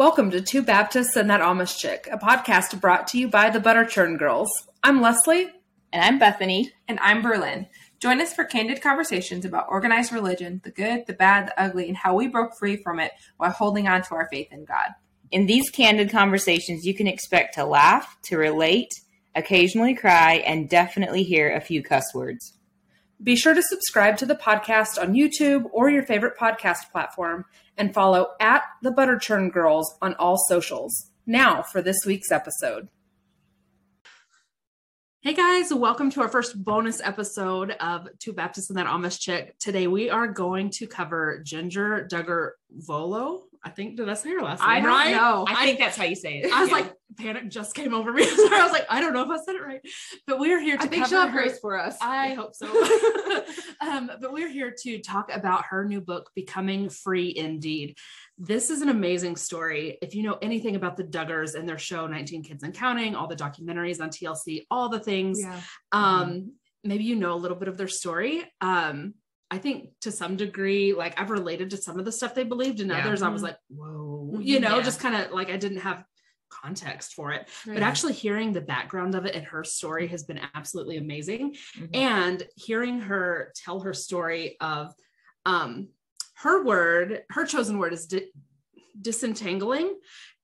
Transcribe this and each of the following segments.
Welcome to Two Baptists and That Amish Chick, a podcast brought to you by the Butter Churn Girls. I'm Leslie. And I'm Bethany. And I'm Berlin. Join us for candid conversations about organized religion, the good, the bad, the ugly, and how we broke free from it while holding on to our faith in God. In these candid conversations, you can expect to laugh, to relate, occasionally cry, and definitely hear a few cuss words. Be sure to subscribe to the podcast on YouTube or your favorite podcast platform and follow at the Butter Churn Girls on all socials. Now for this week's episode. Hey guys, welcome to our first bonus episode of Two Baptists and That Amish Chick. Today we are going to cover Jinger Duggar Vuolo. I think, did I say her last name? I don't know. I think that's how you say it. I was like, panic just came over me. So I was like, I don't know if I said it right. But we are here to cover her. I think she'll have grace for us. I hope so. But we're here to talk about her new book, Becoming Free Indeed. This is an amazing story. If you know anything about the Duggars and their show, 19 Kids and Counting, all the documentaries on TLC, all the things, maybe you know a little bit of their story. I think to some degree, like I've related to some of the stuff they believed, and others I was like, whoa, you know, just kind of like I didn't have context for it, but actually hearing the background of it and her story has been absolutely amazing. And hearing her tell her story of her chosen word is disentangling.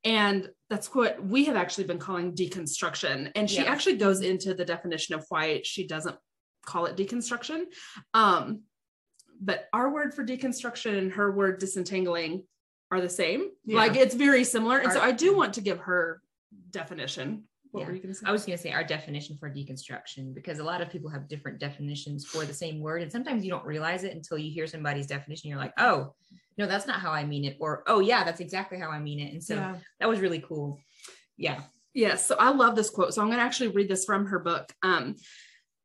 And that's what we have actually been calling deconstruction. And she actually goes into the definition of why she doesn't call it deconstruction. But our word for deconstruction and her word disentangling are the same. Yeah. Like it's very similar. And so I do want to give her definition. What were you going to say? I was going to say our definition for deconstruction, because a lot of people have different definitions for the same word. And sometimes you don't realize it until you hear somebody's definition. You're like, oh, no, that's not how I mean it. Or, oh yeah, that's exactly how I mean it. And so that was really cool. Yeah. Yeah. So I love this quote. So I'm going to actually read this from her book.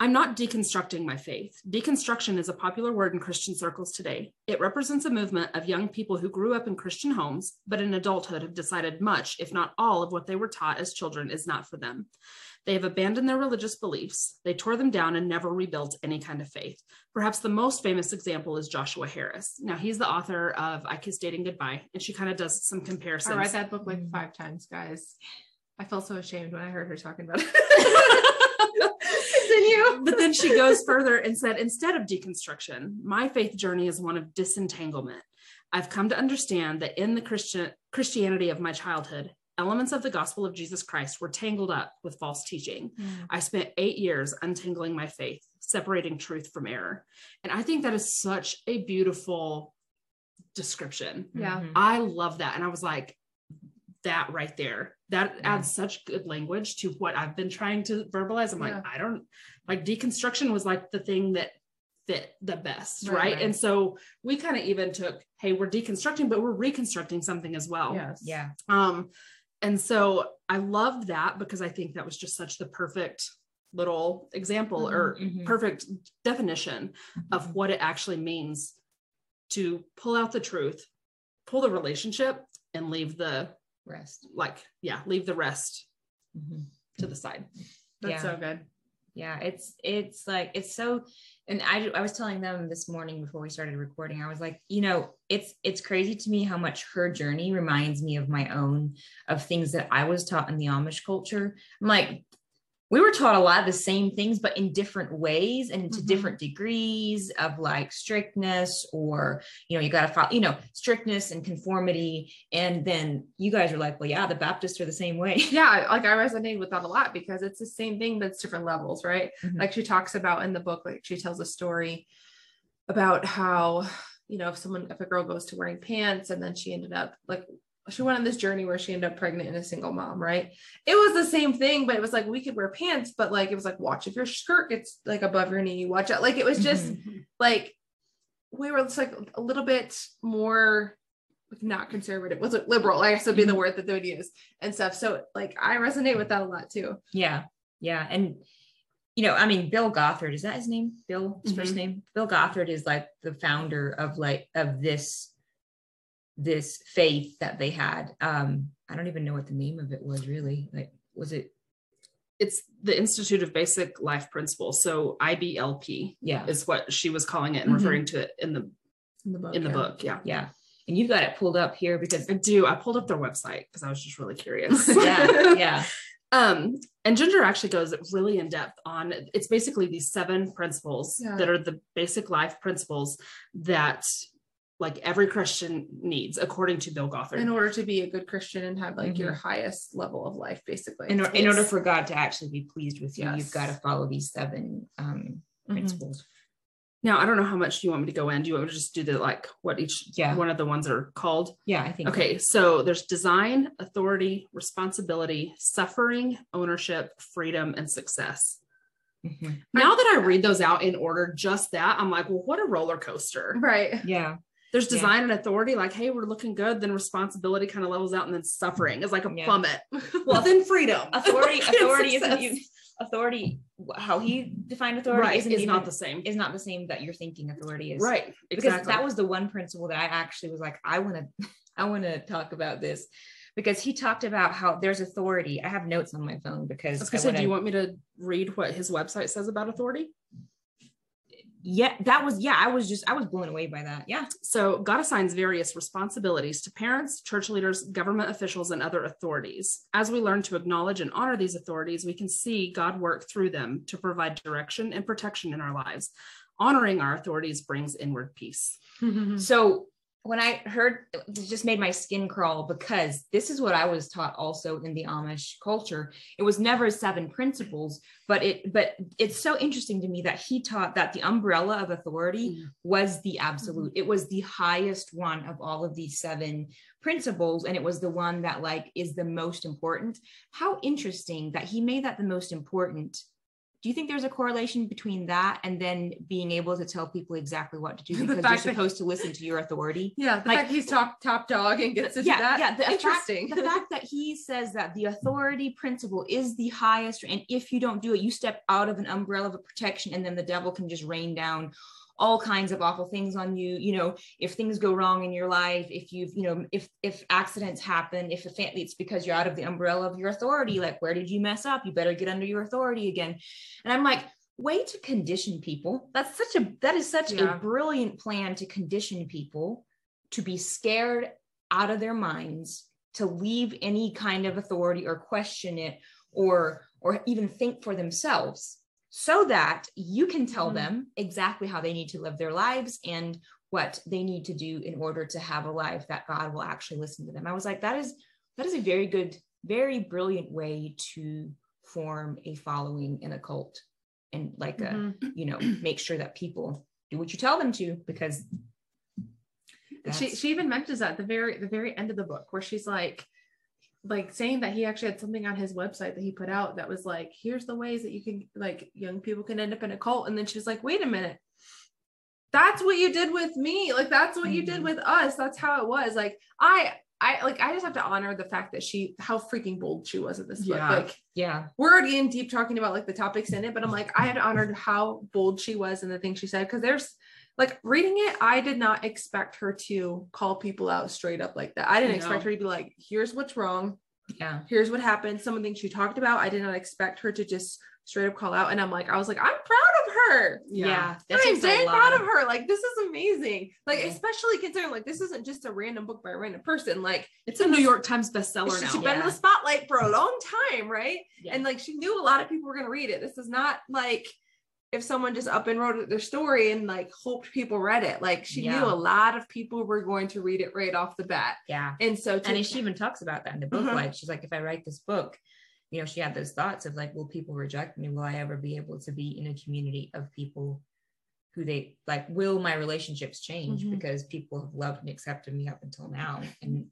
I'm not deconstructing my faith. Deconstruction is a popular word in Christian circles today. It represents a movement of young people who grew up in Christian homes, but in adulthood have decided much, if not all, of what they were taught as children is not for them. They have abandoned their religious beliefs. They tore them down and never rebuilt any kind of faith. Perhaps the most famous example is Joshua Harris. Now, he's the author of I Kissed Dating Goodbye, and she kind of does some comparisons. I read that book like 5 times, guys. I felt so ashamed when I heard her talking about it. But then she goes further and said, instead of deconstruction, my faith journey is one of disentanglement. I've come to understand that in the Christianity of my childhood, elements of the gospel of Jesus Christ were tangled up with false teaching. I spent 8 years untangling my faith, separating truth from error. And I think that is such a beautiful description. I love that. And I was like, that right there, that adds such good language to what I've been trying to verbalize. I'm like, I don't like deconstruction was like the thing that fit the best. Right. And so we kind of even took, hey, we're deconstructing, but we're reconstructing something as well. And so I loved that because I think that was just such the perfect little example or perfect definition of what it actually means to pull out the truth, pull the relationship and leave the rest. Like, leave the rest to the side. That's so good. Yeah. It's like, it's so, and I was telling them this morning before we started recording, I was like, you know, it's crazy to me how much her journey reminds me of my own, of things that I was taught in the Amish culture. I'm like, we were taught a lot of the same things, but in different ways and to different degrees of like strictness or, you know, you got to follow, you know, strictness and conformity. And then you guys are like, well, yeah, the Baptists are the same way. Yeah. Like I resonate with that a lot because it's the same thing, but it's different levels, right? Like she talks about in the book, like she tells a story about how, you know, if a girl goes to wearing pants and then she ended up like, she went on this journey where she ended up pregnant and a single mom, right? It was the same thing, but it was like, we could wear pants, but like, it was like, watch if your skirt gets like above your knee, you watch out. Like, it was just like, we were just like a little bit more not conservative, was it liberal? I guess would be the word that they would use and stuff. So like, I resonate with that a lot too. Yeah. Yeah. And you know, I mean, Bill Gothard, is that his name? Bill, his first name? Bill Gothard is like the founder of like, of this faith that they had. I don't even know what the name of it was really. Like, was it? It's the Institute of Basic Life Principles. So IBLP is what she was calling it and referring to it in the book. Yeah. and you've got it pulled up here because I do. I pulled up their website because I was just really curious. Yeah. Yeah. And Jinger actually goes really in depth on, it's basically these 7 principles that are the basic life principles that like every Christian needs, according to Bill Gothard. In order to be a good Christian and have like your highest level of life, basically. In order for God to actually be pleased with you, you've got to follow these 7 principles. Now, I don't know how much you want me to go in. Do you want me to just do the, like, what each one of the ones are called? Yeah, I think. Okay, so there's design, authority, responsibility, suffering, ownership, freedom, and success. Now that I read those out in order, just that, I'm like, well, what a roller coaster. Right. Yeah. There's design and authority, like, hey, we're looking good. Then responsibility kind of levels out, and then suffering is like a plummet. Well, then freedom. Authority isn't you. Authority, how he defined authority is not the same that you're thinking authority is. Right. Exactly. Because that was the one principle that I actually was like, I want to talk about this, because he talked about how there's authority. I have notes on my phone because do you want me to read what his website says about authority? Yeah, I was blown away by that. Yeah. So God assigns various responsibilities to parents, church leaders, government officials, and other authorities. As we learn to acknowledge and honor these authorities, we can see God work through them to provide direction and protection in our lives. Honoring our authorities brings inward peace. So when I heard, it just made my skin crawl, because this is what I was taught also in the Amish culture. It was never 7 principles, but it's so interesting to me that he taught that the umbrella of authority was the absolute. It was the highest one of all of these 7 principles. And it was the one that like is the most important. How interesting that he made that the most important. Do you think there's a correlation between that and then being able to tell people exactly what to do because you're supposed to listen to your authority? Yeah, the fact he's top dog and gets into that. Yeah, interesting. The fact that he says that the authority principle is the highest, and if you don't do it, you step out of an umbrella of protection, and then the devil can just rain down all kinds of awful things on you. You know, if things go wrong in your life, if you've, you know, if accidents happen, if a family, it's because you're out of the umbrella of your authority. Like, where did you mess up? You better get under your authority again. And I'm like, way to condition people. That is such a brilliant plan, to condition people to be scared out of their minds, to leave any kind of authority or question it or even think for themselves, so that you can tell them exactly how they need to live their lives and what they need to do in order to have a life that God will actually listen to them. I was like, that is a very good, very brilliant way to form a following in a cult, and like, make sure that people do what you tell them to, because she even mentions that at the very end of the book, where she's like saying that he actually had something on his website that he put out that was like, here's the ways that you can, like, young people can end up in a cult. And then she was like, wait a minute, that's what you did with me. Like, that's what you did with us. That's how it was. Like, I just have to honor the fact that how freaking bold she was at this book. Like, we're already in deep talking about like the topics in it, but I'm like, I had honored how bold she was and the things she said. 'Cause there's, like, reading it, I did not expect her to call people out straight up like that. I didn't expect her to be like, here's what's wrong. Yeah. Here's what happened. Some of the things she talked about, I did not expect her to just straight up call out. And I was like, I'm proud of her. Yeah. I'm very proud of her. Like, this is amazing. Like, especially considering like, this isn't just a random book by a random person. Like, it's a New York Times bestseller now. She's been in the spotlight for a long time. Right. Yeah. And like, she knew a lot of people were going to read it. This is not like, if someone just up and wrote their story and like hoped people read it, like she knew a lot of people were going to read it right off the bat. Yeah. And so, and she even talks about that in the book. Like, she's like, if I write this book, you know, she had those thoughts of like, will people reject me? Will I ever be able to be in a community of people who they like, will my relationships change because people have loved and accepted me up until now? And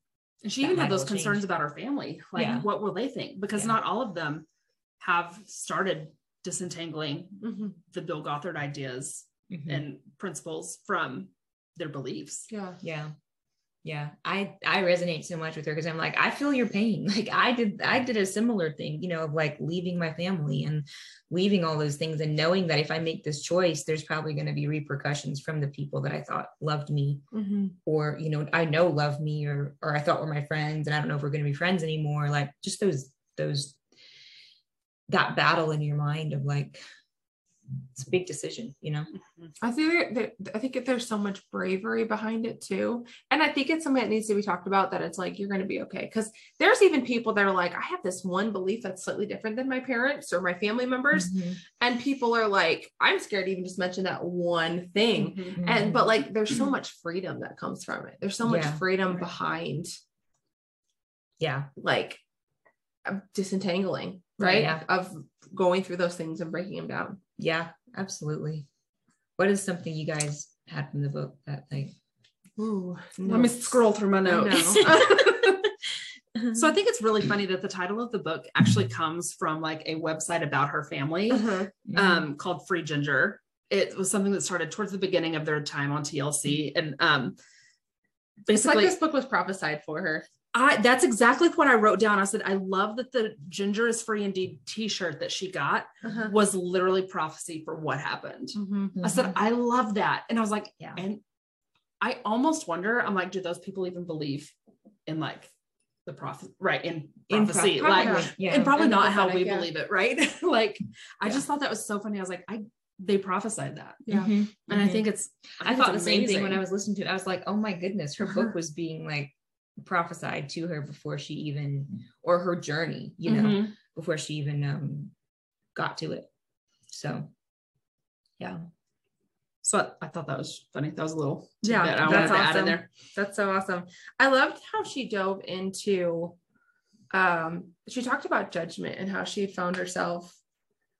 she even had those concerns about her family. Like, what will they think? Because not all of them have started disentangling the Bill Gothard ideas and principles from their beliefs. I resonate so much with her, because I'm like, I feel your pain. Like, I did a similar thing, you know, of like leaving my family and leaving all those things, and knowing that if I make this choice, there's probably going to be repercussions from the people that I thought loved me or, you know, I know loved me or I thought were my friends, and I don't know if we're going to be friends anymore. Like, just that battle in your mind of like, it's a big decision, you know? I think there's so much bravery behind it too. And I think it's something that needs to be talked about, that it's like, you're going to be okay. Cause there's even people that are like, I have this one belief that's slightly different than my parents or my family members. Mm-hmm. And people are like, I'm scared to even just mention that one thing. Mm-hmm. But like, there's so much freedom that comes from it. There's so much freedom behind. Yeah. Like disentangling, right? Yeah. Of going through those things and breaking them down. Yeah, absolutely. What is something you guys had from the book that like, let me scroll through my notes. So I think it's really funny that the title of the book actually comes from like a website about her family, called Free Jinger. It was something that started towards the beginning of their time on TLC. And, basically it's like this book was prophesied for her. That's exactly what I wrote down. I said, I love that the Jinger is Free Indeed t-shirt that she got was literally prophecy for what happened. I said, I love that. And I was like, and I almost wonder, I'm like, do those people even believe in like the prophet, right? In prophecy, like, and probably not how we believe it. Right. Like, I just thought that was so funny. I was like, they prophesied that. And I thought the same thing when I was listening to it. I was like, oh my goodness, her book was being like prophesied to her before she even, or her journey, you know, before she even got to it. So yeah. So I thought that was funny. That was a little tidbit I wanted to add in there. That's so awesome. I loved how she dove into she talked about judgment and how she found herself,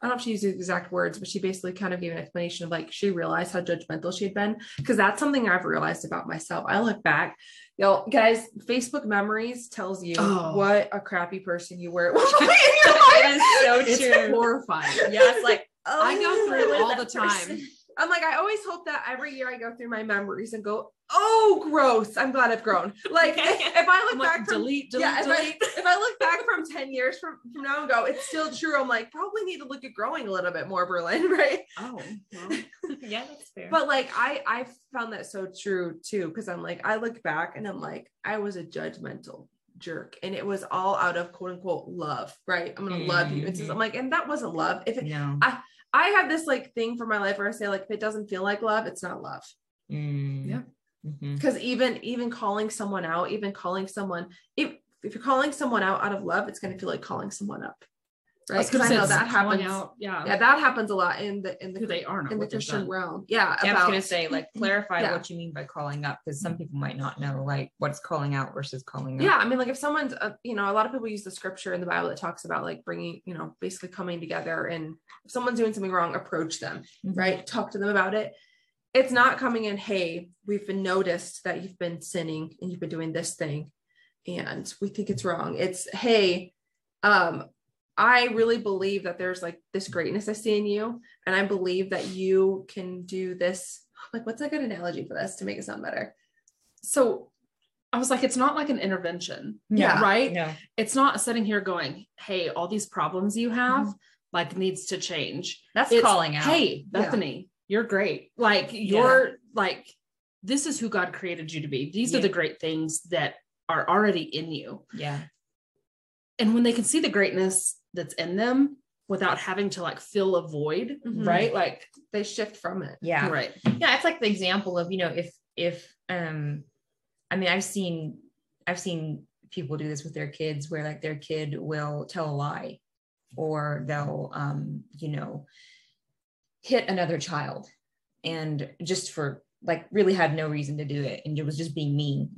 I don't know if she used the exact words, but she basically kind of gave an explanation of like, she realized how judgmental she had been. Cause that's something I've realized about myself. I look back, y'all guys, Facebook memories tells you what a crappy person you were. It is so true. It's horrifying. Yeah. It's like, I go through it all the time. I'm like, I always hope that every year I go through my memories and go, oh, gross. I'm glad I've grown. Like if I look back from, delete. If I look back from 10 years from now and go, it's still true. I'm like, probably need to look at growing a little bit more, Berlin. Right. Oh, well, yeah, that's fair. But like, I found that so true too. Cause I'm like, I look back and I'm like, I was a judgmental jerk and it was all out of quote unquote love. Right. I'm going to love you. It's just, I'm like, and that wasn't love. I have this like thing for my life where I say like, if it doesn't feel like love, it's not love. Yeah. Because even calling someone out, if you're calling someone out of love, it's going to feel like calling someone up. Right. Because I know that happens. Yeah. That happens a lot in the Christian realm. Yeah. I was going to say like, clarify what you mean by calling up. Cause some people might not know like what's calling out versus calling up. Yeah. I mean, like if someone's, a lot of people use the scripture in the Bible that talks about like bringing, basically coming together, and if someone's doing something wrong, approach them, right. Talk to them about it. It's not coming in, hey, we've been noticed that you've been sinning and you've been doing this thing and we think it's wrong. It's, hey, I really believe that there's like this greatness I see in you. And I believe that you can do this. Like, what's a good analogy for this to make it sound better? So I was like, it's not like an intervention, right? No. It's not sitting here going, hey, all these problems you have like needs to change. It's calling out. Hey, Bethany, you're great. Like you're like, this is who God created you to be. These are the great things that are already in you. Yeah. And when they can see the greatness that's in them without having to like fill a void, right? Like they shift from it. Yeah. Right. Yeah. It's like the example of, I've seen people do this with their kids where like their kid will tell a lie or they'll, hit another child and just for like really had no reason to do it. And it was just being mean,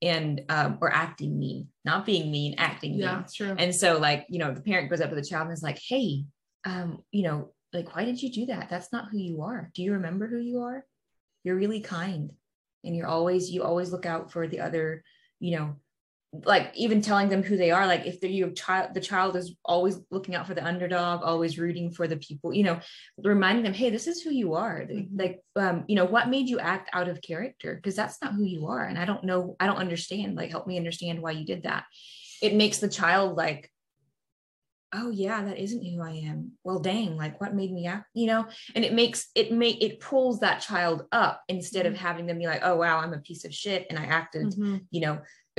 and, or acting mean, not being mean, acting mean. Yeah, true. And so like, the parent goes up to the child and is like, hey, like, why did you do that? That's not who you are. Do you remember who you are? You're really kind. And you always look out for the other, like even telling them who they are. Like if they're your child, the child is always looking out for the underdog, always rooting for the people, reminding them, hey, this is who you are. Like, what made you act out of character? Cause that's not who you are. And I don't understand, like, help me understand why you did that. It makes the child like, oh yeah, that isn't who I am. Well, dang, like what made me act, and it pulls that child up instead of having them be like, oh wow, I'm a piece of shit. And I acted,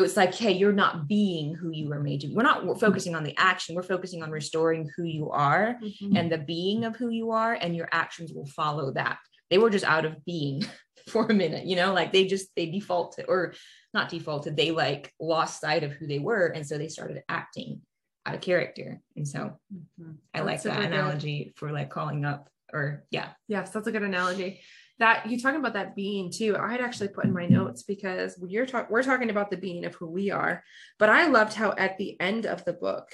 it was like, hey, you're not being who you were made to be. We're not focusing on the action. We're focusing on restoring who you are mm-hmm. and the being of who you are, and your actions will follow that. They were just out of being for a minute, you know, like they defaulted, or not defaulted. They like lost sight of who they were. And so they started acting out of character. And so mm-hmm. I like that analogy for like calling up or yeah. Yes. That's a good analogy. That you talking about that being too, I had actually put in my notes, because we're talking about the being of who we are, but I loved how at the end of the book,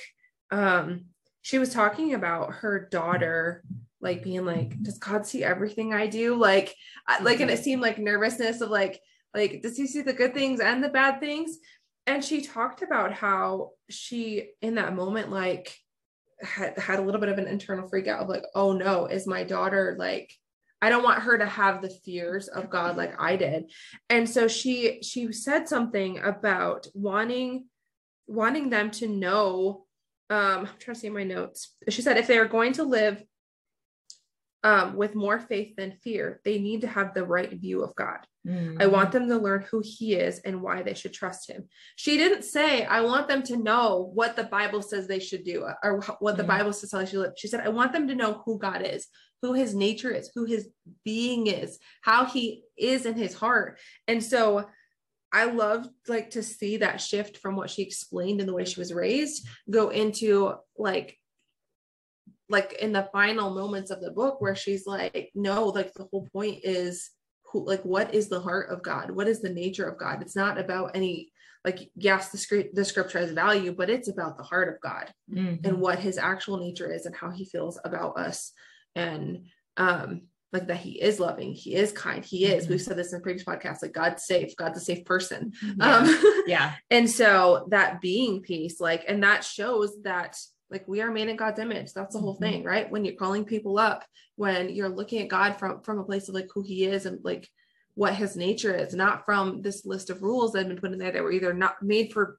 she was talking about her daughter, like being like, does God see everything I do? Like, and it seemed like nervousness of like, does he see the good things and the bad things? And she talked about how she, in that moment, like had a little bit of an internal freak out of like, oh no, is my daughter like, I don't want her to have the fears of God like I did. And so she said something about wanting them to know, I'm trying to see my notes. She said, if they are going to live with more faith than fear, they need to have the right view of God. Mm-hmm. I want them to learn who he is and why they should trust him. She didn't say, I want them to know what the Bible says they should do or what the Bible says how they should live. She said, I want them to know who God is, who his nature is, who his being is, how he is in his heart. And so I loved like to see that shift from what she explained in the way she was raised, go into like in the final moments of the book where she's like, no, like the whole point is who, like, what is the heart of God? What is the nature of God? It's not about any, like, yes, the scripture has value, but it's about the heart of God mm-hmm. and what his actual nature is and how he feels about us. And, like that he is loving, he is kind, he is, mm-hmm. we've said this in previous podcasts, like God's safe, God's a safe person. Yeah. Yeah. And so that being piece, like, and that shows that like we are made in God's image. That's the whole mm-hmm. thing, right? When you're calling people up, when you're looking at God from a place of like who he is and like what his nature is, not from this list of rules that have been put in there that were either not made for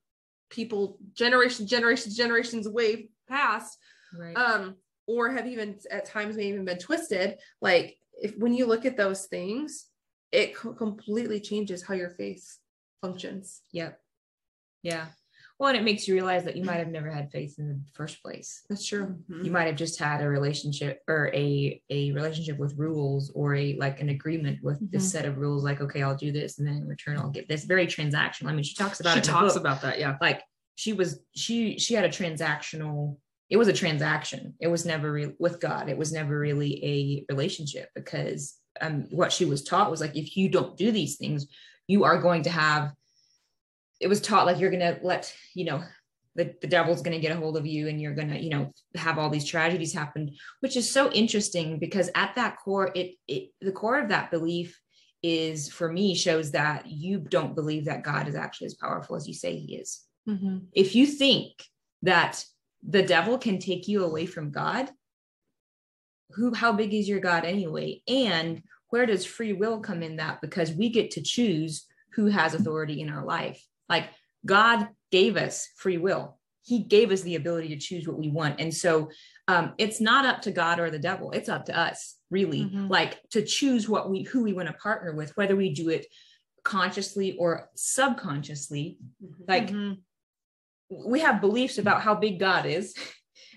people generations way past, right. Or have even at times may even been twisted. Like if, when you look at those things, it completely changes how your faith functions. Yep. Yeah. Well, and it makes you realize that you might have never had faith in the first place. That's true. Mm-hmm. You might have just had a relationship or a relationship with rules or a like an agreement with mm-hmm. this set of rules. Like, okay, I'll do this, and then in return, I'll get this. Very transactional. I mean, she talks about that. Yeah. Like she had a transactional. It was a transaction. It was never with God. It was never really a relationship because what she was taught was like, if you don't do these things, you are going to have, it was taught like you're going to let, you know, the devil's going to get a hold of you and you're going to, you know, have all these tragedies happen, which is so interesting because at that core, the core of that belief is, for me, shows that you don't believe that God is actually as powerful as you say he is. Mm-hmm. If you think that the devil can take you away from God, how big is your God anyway? And where does free will come in that? Because we get to choose who has authority in our life. Like God gave us free will. He gave us the ability to choose what we want. And so it's not up to God or the devil. It's up to us really, mm-hmm. like to choose who we want to partner with, whether we do it consciously or subconsciously, mm-hmm. like mm-hmm. we have beliefs about how big God is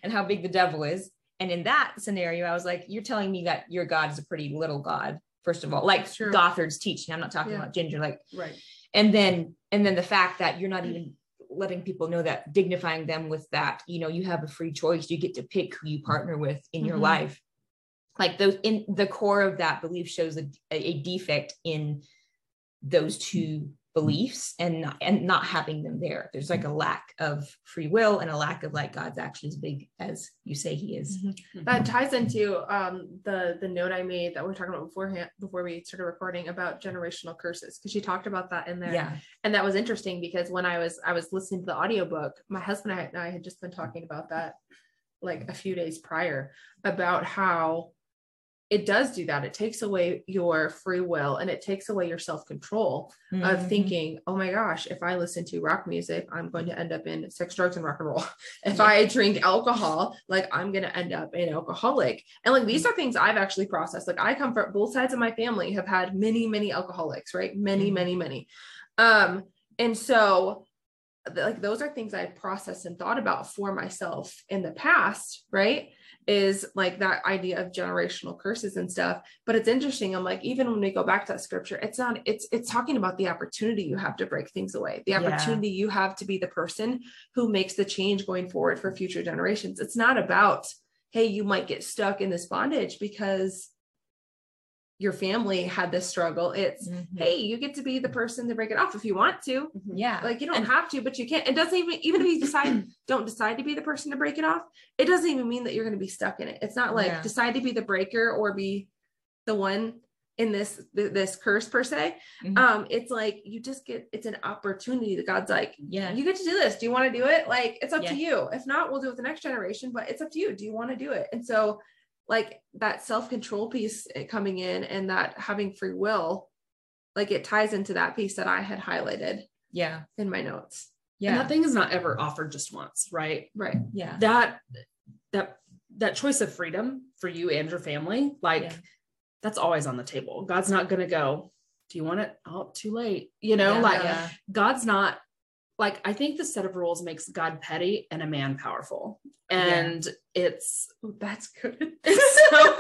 and how big the devil is. And in that scenario, I was like, you're telling me that your God is a pretty little God, first of all, like sure. Gothard's teaching. I'm not talking about Jinger, like, right. And then the fact that you're not even letting people know that, dignifying them with that, you know, you have a free choice. You get to pick who you partner with in mm-hmm. your life. Like those in the core of that belief shows a defect in those two beliefs and not having them there. There's like a lack of free will and a lack of like God's actually as big as you say he is. Mm-hmm. That ties into the note I made that we were talking about beforehand before we started recording about generational curses, because she talked about that in there. Yeah. And that was interesting because when I was listening to the audiobook, my husband and I had just been talking about that like a few days prior about how it does do that. It takes away your free will and it takes away your self-control mm-hmm. of thinking, oh my gosh, if I listen to rock music, I'm going to end up in sex, drugs, and rock and roll. If I drink alcohol, like I'm going to end up an alcoholic. And like, these are things I've actually processed. Like I come from both sides of my family have had many, many alcoholics, right? Many, mm-hmm. many, many. And so like those are things I processed and thought about for myself in the past, right? Is like that idea of generational curses and stuff. But it's interesting. I'm like, even when we go back to that scripture, it's not, it's talking about the opportunity you have to break things away, the opportunity you have to be the person who makes the change going forward for future generations. It's not about, hey, you might get stuck in this bondage because your family had this struggle. It's, hey, you get to be the person to break it off if you want to. Yeah. Like you don't have to, but you can't. It doesn't even if you decide, don't decide to be the person to break it off, it doesn't even mean that you're going to be stuck in it. It's not like decide to be the breaker or be the one in this curse per se. It's like, you just get, it's an opportunity that God's like, you get to do this. Do you want to do it? Like, it's up to you. If not, we'll do it the next generation, but it's up to you. Do you want to do it? And so like that self-control piece coming in and that having free will, like it ties into that piece that I had highlighted in my notes. Yeah. And that thing is not ever offered just once, right? Right. Yeah. That choice of freedom for you and your family, like that's always on the table. God's not going to go, do you want it? Oh, too late. You know, God's not like, I think the set of rules makes God petty and a man powerful. And that's good. So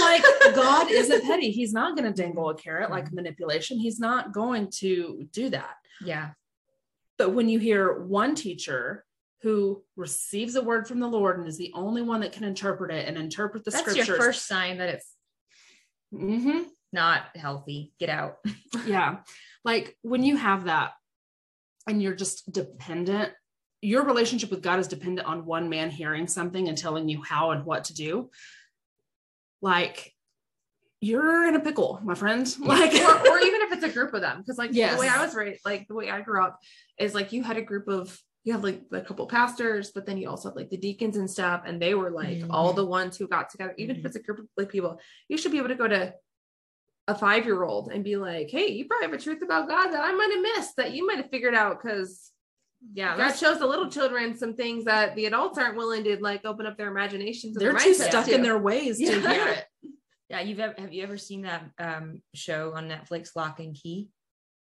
like God isn't petty. He's not going to dangle a carrot, like manipulation. He's not going to do that. Yeah. But when you hear one teacher who receives a word from the Lord and is the only one that can interpret it and interpret the scriptures. That's your first sign that it's not healthy. Get out. Like when you have that, and you're just dependent, your relationship with God is dependent on one man hearing something and telling you how and what to do. Like you're in a pickle, my friend. Like, or even if it's a group of them. Cause like the way I was raised, like the way I grew up is like, you had a group of, you have like a couple pastors, but then you also have like the deacons and stuff. And they were like all the ones who got together, even if it's a group of like people, you should be able to go to a 5-year-old and be like, hey, you probably have a truth about God that I might've missed that you might've figured out. Cause God shows the little children some things that the adults aren't willing to like open up their imaginations. They're too stuck in their ways to hear it. Yeah. Have you ever seen that show on Netflix, Lock and Key?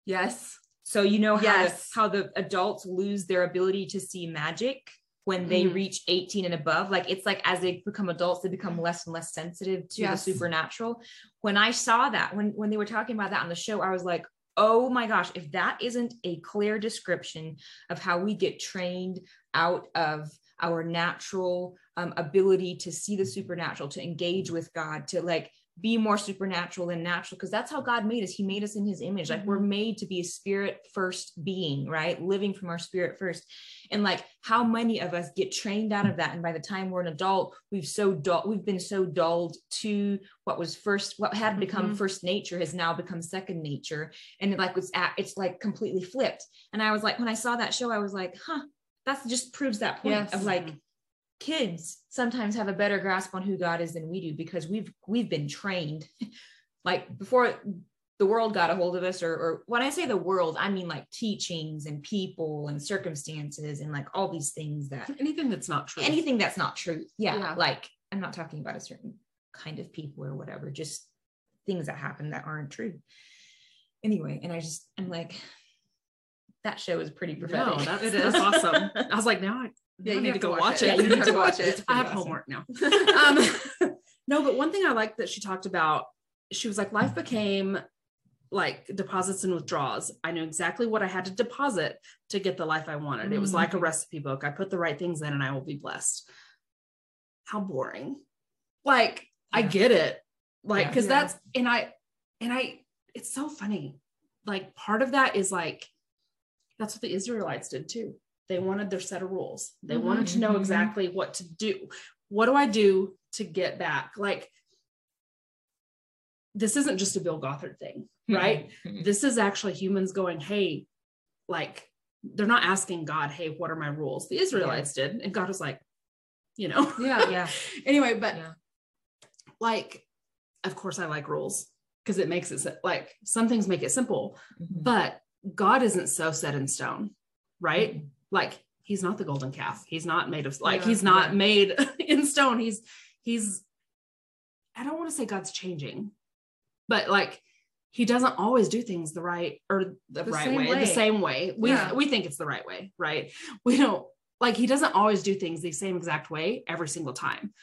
Yes. So, you know, how the adults lose their ability to see magic when they reach 18 and above, like it's like as they become adults, they become less and less sensitive to the supernatural. When I saw that, when they were talking about that on the show, I was like, oh my gosh, if that isn't a clear description of how we get trained out of our natural ability to see the supernatural, to engage with God, to like be more supernatural than natural, because that's how God made us. He made us in his image. Like we're made to be a spirit first being, right? Living from our spirit first. And like how many of us get trained out of that. And by the time we're an adult, we've been so dulled to what had become first nature has now become second nature. And like, it's like completely flipped. And I was like, when I saw that show, I was like, that just proves that point of like, kids sometimes have a better grasp on who God is than we do, because we've been trained like before the world got a hold of us, or when I say the world, I mean like teachings and people and circumstances and like all these things that anything that's not true. Yeah. Like I'm not talking about a certain kind of people or whatever, just things that happen that aren't true anyway. And I'm like, that show is pretty prophetic. No, that's awesome. I was like, now you need to go watch it. You need to watch it. I have homework now. No, but one thing I like that she talked about, she was like, life became like deposits and withdrawals. I knew exactly what I had to deposit to get the life I wanted. It was like a recipe book. I put the right things in and I will be blessed. How boring. Like, I get it. Like, cause that's, and I, it's so funny. Like part of that is like, that's what the Israelites did too. They wanted their set of rules. They wanted to know exactly what to do. What do I do to get back? Like, this isn't just a Bill Gothard thing, right? This is actually humans going, hey, like, they're not asking God, hey, what are my rules? The Israelites did. And God was like, you know. Anyway, but like, of course I like rules because it makes it like, some things make it simple, but God isn't so set in stone, right? Like he's not the golden calf. He's not made of like, he's not made in stone. He's, I don't want to say God's changing, but like he doesn't always do things the right or the right way, the same way. We think it's the right way, right? We don't, like, he doesn't always do things the same exact way every single time.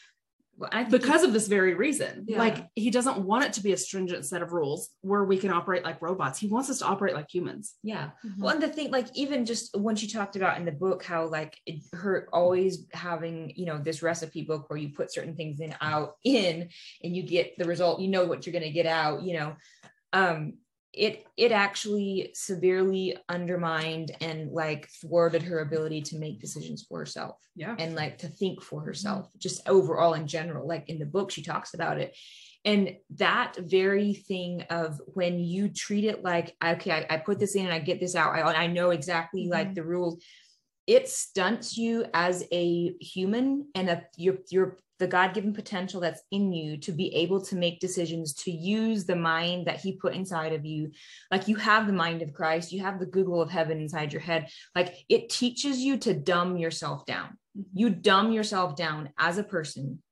Well, because of this very reason, like, he doesn't want it to be a stringent set of rules where we can operate like robots. He wants us to operate like humans. Yeah. Mm-hmm. Well, and the thing, like, even just when she talked about in the book, how like her always having, you know, this recipe book where you put certain things in, and you get the result, you know, what you're going to get out, you know, it actually severely undermined and like thwarted her ability to make decisions for herself and like to think for herself, just overall in general. Like in the book, she talks about it. And that very thing of when you treat it like, okay, I put this in and I get this out. I know exactly like the rules. It stunts you as a human and the God-given potential that's in you to be able to make decisions, to use the mind that he put inside of you. Like, you have the mind of Christ, you have the Google of heaven inside your head. Like, it teaches you to dumb yourself down. You dumb yourself down as a person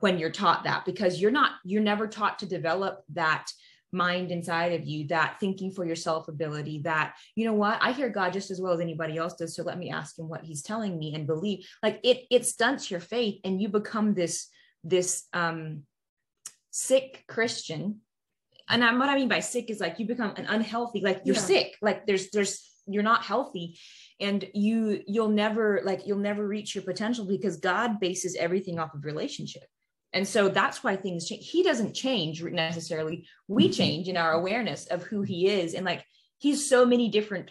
when you're taught that, because you're never taught to develop that mind inside of you, that thinking for yourself ability, that, you know what, I hear God just as well as anybody else does, so let me ask him what he's telling me and believe. Like, it stunts your faith, and you become this sick Christian. And what I mean by sick is like, you become an unhealthy, like, you're sick, like there's you're not healthy, and you'll never reach your potential, because God bases everything off of relationship. And so that's why things change. He doesn't change necessarily. We change in our awareness of who he is. And like, he has so many different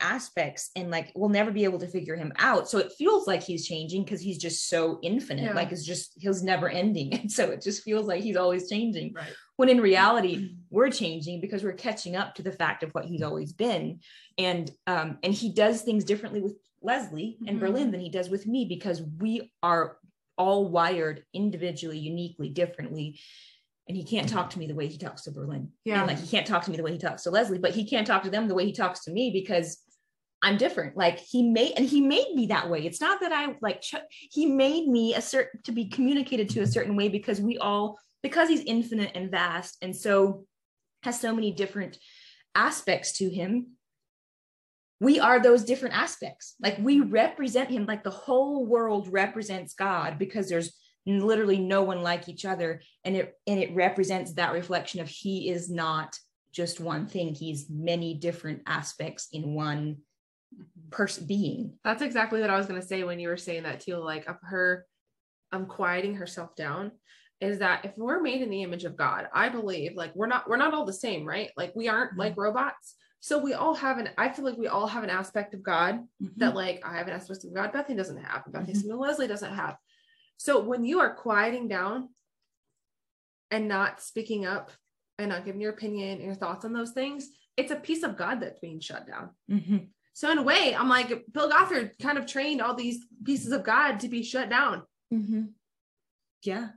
aspects, and like, we'll never be able to figure him out. So it feels like he's changing, because he's just so infinite. Like, it's just, he's never ending. And so it just feels like he's always changing. Right. When in reality, we're changing because we're catching up to the fact of what he's always been. And he does things differently with Leslie and Berlin than he does with me, because we are all wired individually, uniquely, differently. And he can't talk to me the way he talks to Berlin. Yeah. And like, he can't talk to me the way he talks to Leslie, but he can't talk to them the way he talks to me, because I'm different. Like, he made me that way. It's not that I like, he made me to be communicated to a certain way, because because he's infinite and vast. And so has so many different aspects to him. We are those different aspects. Like, we represent him, like the whole world represents God, because there's literally no one like each other. And it represents that reflection of, he is not just one thing. He's many different aspects in one person being. That's exactly what I was going to say when you were saying that too, like of her, quieting herself down, is that if we're made in the image of God, I believe like we're not all the same, right? Like, we aren't like robots. So I feel like we all have an aspect of God that like, I have an aspect of God Bethany doesn't have, Bethany Smith Leslie doesn't have. So when you are quieting down and not speaking up and not giving your opinion and your thoughts on those things, it's a piece of God that's being shut down. So in a way, I'm like, Bill Gothard kind of trained all these pieces of God to be shut down. Yeah.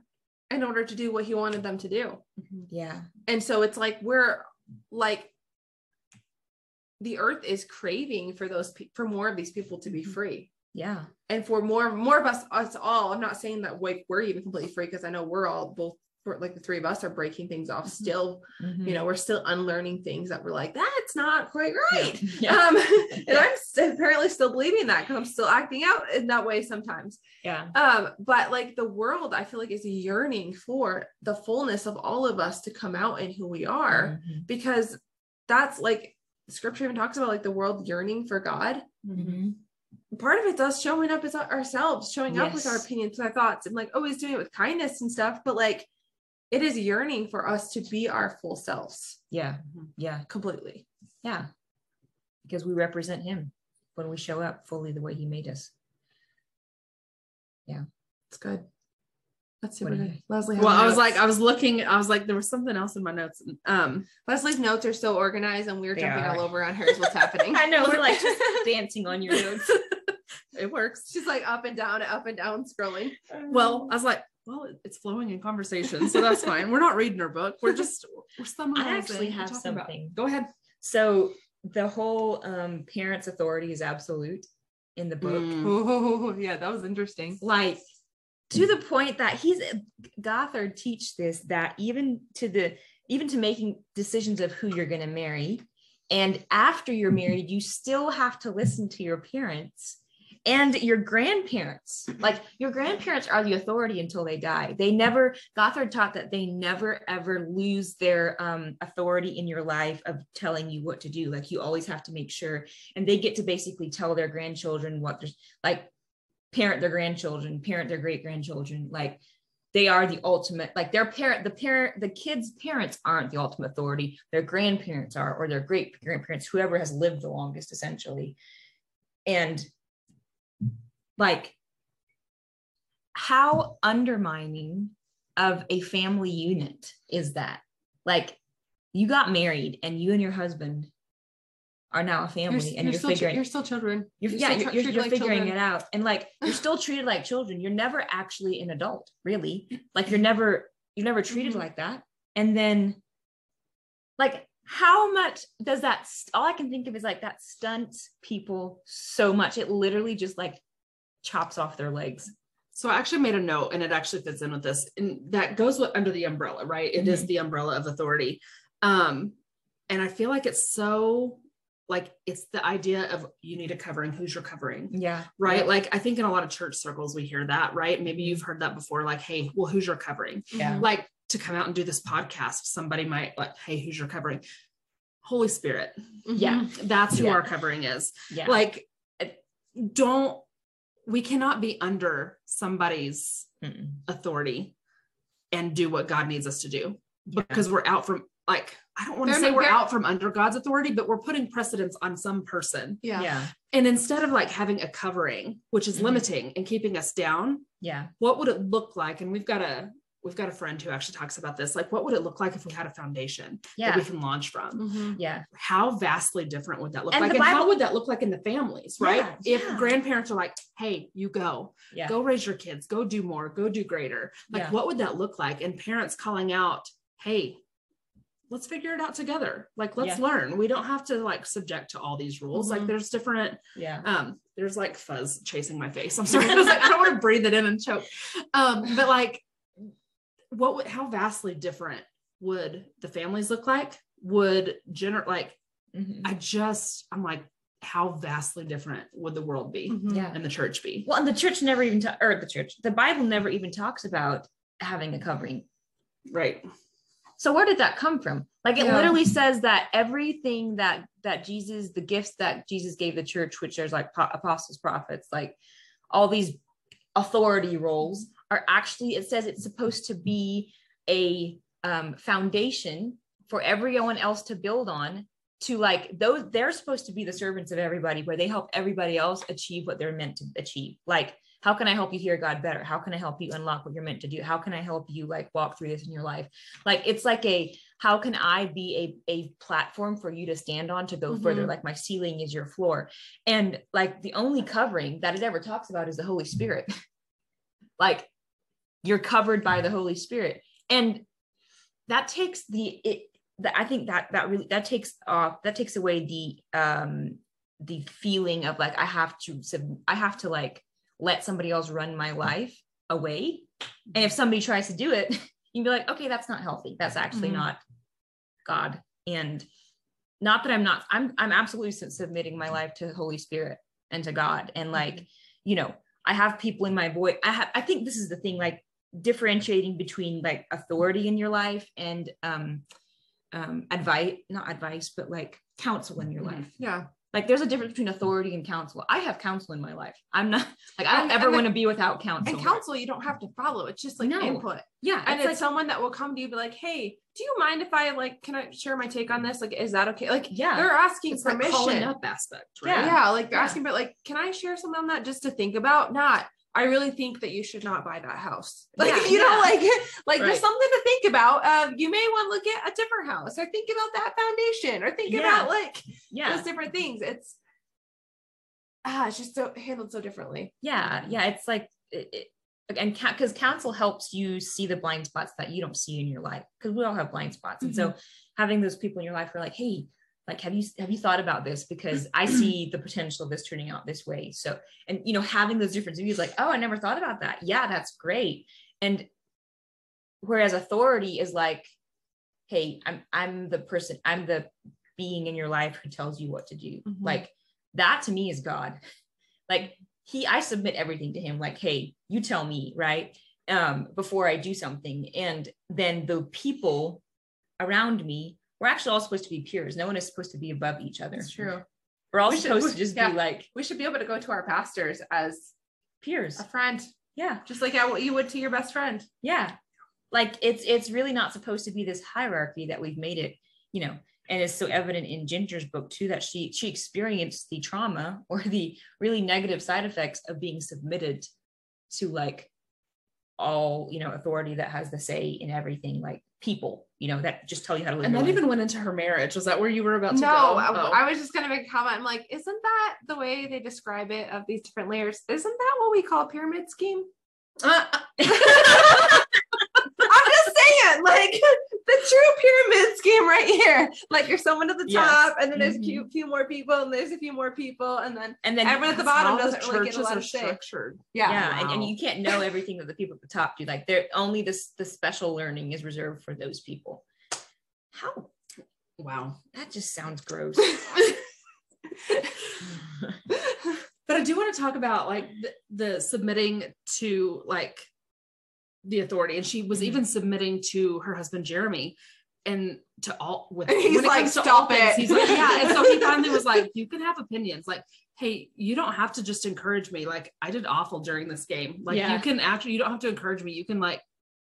In order to do what he wanted them to do. Yeah. And so it's like, we're like, the earth is craving for for more of these people to be free. Yeah. And for more of us all, I'm not saying that like we're even completely free, because I know we're like the three of us are breaking things off still, you know, we're still unlearning things that we're like, that's not quite right. And I'm apparently still believing that, because I'm still acting out in that way sometimes. Yeah. But like the world, I feel like is yearning for the fullness of all of us to come out in who we are, because that's like, scripture even talks about like the world yearning for God. Part of it's us showing up as ourselves, showing up with our opinions, with our thoughts, and like always doing it with kindness and stuff. But like, it is yearning for us to be our full selves. Yeah. Yeah. Completely. Yeah. Because we represent him when we show up fully the way he made us. Yeah. It's good. Let's see what Leslie. Well, I was like, there was something else in my notes. Leslie's notes are so organized, and we were jumping all over on hers. What's happening? I know, we're like just dancing on your notes. It works. She's like up and down scrolling. Well, I was like, it's flowing in conversation, so that's fine. We're not reading her book. We're summarizing. I actually have something. Go ahead. So the whole parents' authority is absolute in the book. Oh, yeah, that was interesting. Like, to the point that Gothard teaches this, that even to the even to making decisions of who you're going to marry. And after you're married, you still have to listen to your parents and your grandparents. Like, your grandparents are the authority until they die. They never, Gothard taught that they never ever lose their authority in your life of telling you what to do. Like, you always have to make sure, and they get to basically tell their grandchildren what they're, like, parent their grandchildren, parent their great grandchildren. Like, they are the ultimate, like, their parent, the kids' parents aren't the ultimate authority. Their grandparents are, or their great grandparents, whoever has lived the longest, essentially. And like, how undermining of a family unit is that? Like, you got married and you and your husband are now a family, and you're figuring, you're still children. You're figuring it out. And like, you're still treated like children. You're never actually an adult, really. Like, you're never treated like that. And then, like, how much does that, all I can think of is like, that stunts people so much. It literally just like chops off their legs. So I actually made a note, and it actually fits in with this, and that goes under the umbrella, right? It is the umbrella of authority. And I feel like it's so, like, it's the idea of, you need a covering, who's your covering? Yeah. Right. Yeah. Like, I think in a lot of church circles, we hear that, right? Maybe you've heard that before. Like, hey, well, who's your covering? Yeah. Like, to come out and do this podcast, somebody might like, hey, who's your covering? Holy Spirit. Yeah. That's who our covering is. Yeah. Like, we cannot be under somebody's authority and do what God needs us to do, because we're out from, like, I don't want to say we're out from under God's authority, but we're putting precedence on some person. Yeah. Yeah. And instead of like having a covering, which is limiting and keeping us down. Yeah. What would it look like? And we've got a friend who actually talks about this. Like, what would it look like if we had a foundation that we can launch from? Yeah. How vastly different would that look like? And how would that look like in the families, right? Yeah. If grandparents are like, hey, you go raise your kids, go do more, go do greater. Like, what would that look like? And parents calling out, hey, let's figure it out together. Like, let's learn. We don't have to like subject to all these rules. Like, there's different, there's like fuzz chasing my face. I'm sorry. I was like, I don't want to breathe it in and choke. But like, how vastly different would the families look like? I'm like, how vastly different would the world be and the church be? Well, and the Bible never even talks about having a covering. Right. So where did that come from? Like, it literally says that everything that Jesus, the gifts that Jesus gave the church, which there's like apostles, prophets, like all these authority roles are actually, it says it's supposed to be a foundation for everyone else to build on, to like, those, they're supposed to be the servants of everybody, where they help everybody else achieve what they're meant to achieve. Like, how can I help you hear God better? How can I help you unlock what you're meant to do? How can I help you like walk through this in your life? Like, it's like how can I be a platform for you to stand on to go further? Like, my ceiling is your floor. And like, the only covering that it ever talks about is the Holy Spirit. Like, you're covered by the Holy Spirit. And that takes I think that takes away the feeling of like, I have to like, let somebody else run my life away. And if somebody tries to do it, you can be like, okay, that's not healthy. That's actually not God. And not that I'm absolutely submitting my life to the Holy Spirit and to God. And like, you know, I have people in my voice. I think this is the thing, like differentiating between like authority in your life and advice, not advice, but like counsel in your life. Yeah. Like, there's a difference between authority and counsel. I have counsel in my life. I'm not like, I don't ever want to be without counsel. And counsel, you don't have to follow. It's just like input. Yeah. And it's like someone that will come to you, be like, hey, do you mind if I like, can I share my take on this? Like, is that okay? Like, they're asking permission. Like, calling up aspect, right? Yeah. Like, they're asking, but like, can I share something on that just to think about? I really think that you should not buy that house. Like, you know, there's something to think about. You may want to look at a different house, or think about that foundation, or think about like those different things. It's, it's just so handled so differently. Yeah. Yeah. It's like, because counsel helps you see the blind spots that you don't see in your life. Cause we all have blind spots. And so having those people in your life who are like, hey, like, have you thought about this? Because I see the potential of this turning out this way. So, and you know, having those different views, like, oh, I never thought about that. Yeah, that's great. And whereas authority is like, hey, I'm the person, I'm the being in your life who tells you what to do. Mm-hmm. Like, that to me is God. Like, I submit everything to him. Like, hey, you tell me, right? Before I do something. And then the people around me, we're actually all supposed to be peers. No one is supposed to be above each other. That's true. We're all supposed to just be like, we should be able to go to our pastors as peers, a friend. Yeah. Just like you would to your best friend. Yeah. Like, it's really not supposed to be this hierarchy that we've made it, you know. And it's so evident in Ginger's book too, that she experienced the trauma or the really negative side effects of being submitted to, like, all, you know, authority that has the say in everything, like people, you know, that just tell you how to live. And that even went into her marriage. Was that where you were about to go? No, I was just going to make a comment. I'm like, isn't that the way they describe it, of these different layers? Isn't that what we call a pyramid scheme? I'm just saying, like, the true pyramid scheme right here. Like, you're someone at the top, and then there's a few more people, and there's a few more people, and then everyone at the bottom doesn't really get a lot of structured. Yeah. Wow. And you can't know everything that the people at the top do. Like, they're only the special learning is reserved for those people. How? Wow, that just sounds gross. But I do want to talk about, like, the submitting to, like, the authority. And she was even submitting to her husband Jeremy, and to all with and he's like, stop it. He's like, yeah. And so he finally was like, you can have opinions. Like, hey, you don't have to just encourage me. Like, I did awful during this game. Like, you can actually, you don't have to encourage me. You can, like,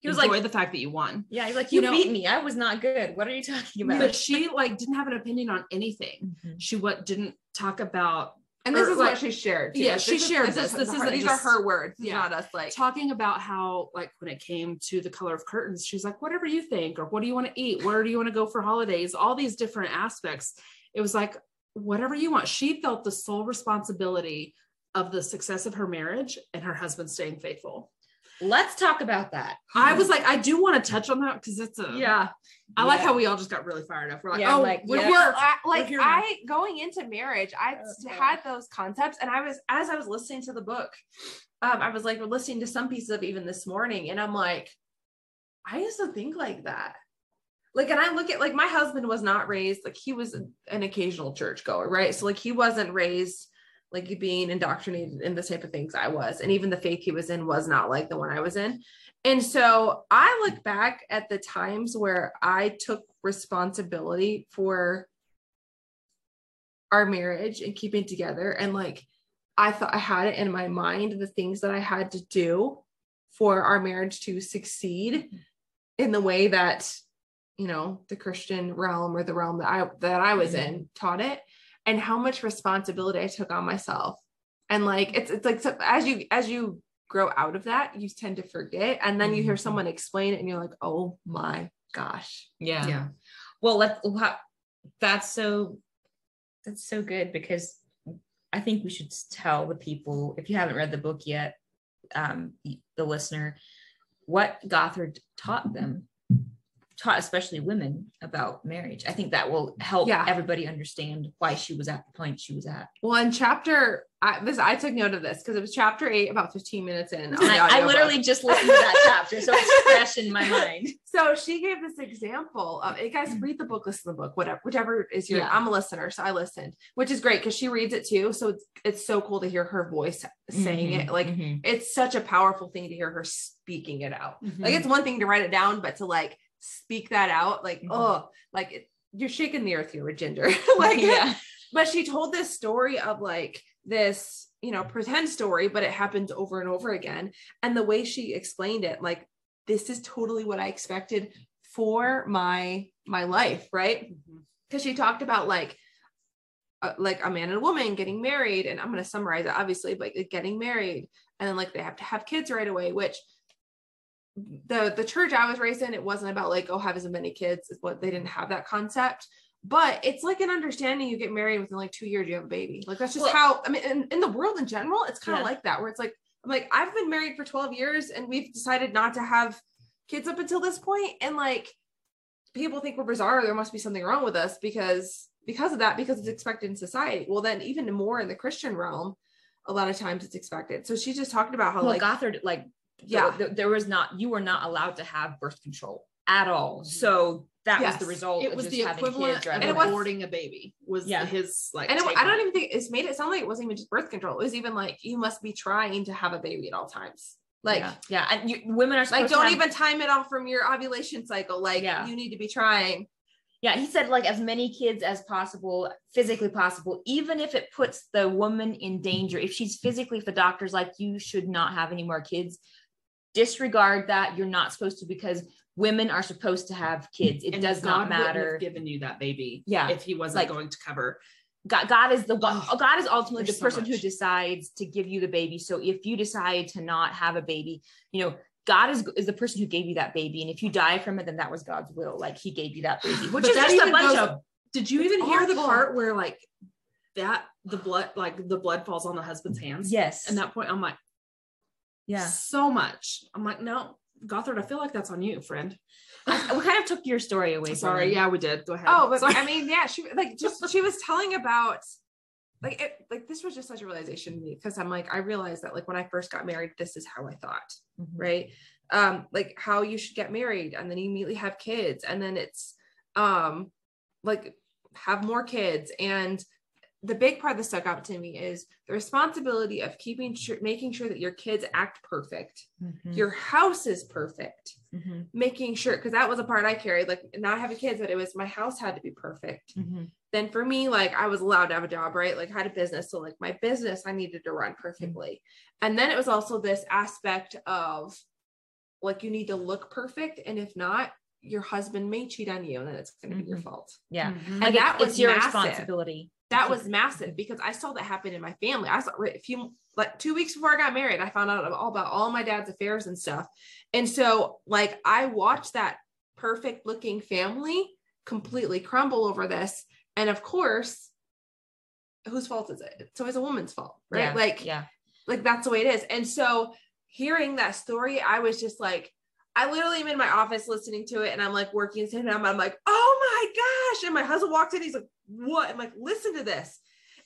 he was enjoy the fact that you won. Yeah. He's like, you beat me. I was not good. What are you talking about? But she, like, didn't have an opinion on anything. Mm-hmm. She didn't talk about. And this is what she shared. Yeah, she shared this. These are her words, not us. Like, talking about how, like, when it came to the color of curtains, she's like, whatever you think, or what do you want to eat? Where do you want to go for holidays? All these different aspects. It was like, whatever you want. She felt the sole responsibility of the success of her marriage and her husband staying faithful. Let's talk about that. I was like, I do want to touch on that because it's a, I like how we all just got really fired up. We're like, going into marriage, I had those concepts. And as I was listening to the book, I was like, we're listening to some pieces of even this morning. And I'm like, I used to think like that. Like, and I look at, like, my husband was not raised, like, he was an occasional churchgoer, right? So, like, he wasn't raised like being indoctrinated in the type of things I was. And even the faith he was in was not like the one I was in. And so I look back at the times where I took responsibility for our marriage and keeping together. And, like, I thought I had it in my mind, the things that I had to do for our marriage to succeed in the way that, you know, the Christian realm or the realm that I was in taught it. And how much responsibility I took on myself. And, like, it's like, so as you grow out of that, you tend to forget. And then you hear someone explain it and you're like, oh my gosh. Yeah. Well, that's so good, because I think we should tell the people, if you haven't read the book yet, the listener, what Gothard taught especially women about marriage. I think that will help everybody understand why she was at the point she was at. Well, in chapter, I took note of this because it was chapter 8, about 15 minutes in. I literally just listened to that chapter, so it's fresh in my mind. So she gave this example of, hey, guys, read the book, listen to the book, whichever is your, I'm a listener, so I listened, which is great because she reads it too. So it's so cool to hear her voice saying it. Like, it's such a powerful thing to hear her speaking it out. Mm-hmm. Like, it's one thing to write it down, but to, like, speak that out, like, you're shaking the earth here with Jinger. But she told this story of, like, this, you know, pretend story, but it happens over and over again. And the way she explained it, like, this is totally what I expected for my life, right? Because she talked about, like a man and a woman getting married, and I'm going to summarize it obviously, but getting married, and then, like, they have to have kids right away, which the church I was raised in, it wasn't about, like, oh, have as many kids is what they didn't have that concept, but it's like an understanding. You get married within, like, 2 years, you have a baby. Like, that's just how, I mean, in the world in general, it's kind of like that, where it's like, I'm like, I've been married for 12 years and we've decided not to have kids up until this point. And, like, people think we're bizarre. There must be something wrong with us because of that, because it's expected in society. Well, then even more in the Christian realm, a lot of times it's expected. So she just talked about how Gothard, like, there was not, you were not allowed to have birth control at all. So that was the result. It was the equivalent of aborting a baby was his like. And I don't even think it's made it sound like it wasn't even just birth control. It was even like, you must be trying to have a baby at all times. Like, and women are like, don't even time it off from your ovulation cycle. Like you need to be trying. Yeah. He said like as many kids as possible, physically possible, even if it puts the woman in danger. If she's physically, if the doctor's like, you should not have any more kids, disregard that. You're not supposed to, because women are supposed to have kids. It does not matter. Given you that baby. Yeah. If he wasn't like, going to cover. God is the one, God is ultimately the person who decides to give you the baby. So if you decide to not have a baby, you know, God is the person who gave you that baby. And if you die from it, then that was God's will. Like he gave you that baby, which is just a bunch of, did you even hear the part where like that, the blood falls on the husband's hands? Yes. And that point, I'm like, yeah, so much. I'm like, no, Gothard, I feel like that's on you, friend. We kind of took your story away. Sorry. From yeah, we did. Go ahead. Oh, but sorry. I mean, yeah, she like just, she was telling about like, it, like this was just such a realization to me, because I'm like, I realized that like when I first got married, this is how I thought, right? Like how you should get married and then you immediately have kids. And then it's like have more kids. And the big part that stuck out to me is the responsibility of making sure that your kids act perfect. Your house is perfect, making sure, cause that was a part I carried, like now I have a kid, but it was my house had to be perfect. Then for me, like I was allowed to have a job, right? Like I had a business. So like my business, I needed to run perfectly. And then it was also this aspect of like, you need to look perfect. And if not, your husband may cheat on you and then it's going to be your fault. Yeah. And like that was your responsibility. That was massive, because I saw that happen in my family. I saw a few, like 2 weeks before I got married, I found out all about all my dad's affairs and stuff. And so like, I watched that perfect looking family completely crumble over this. And of course, whose fault is it? It's always a woman's fault, right? Yeah, like that's the way it is. And so hearing that story, I was just like, I literally am in my office listening to it and I'm like working and I'm like, oh my gosh. And my husband walked in, he's like, what? I'm like, listen to this.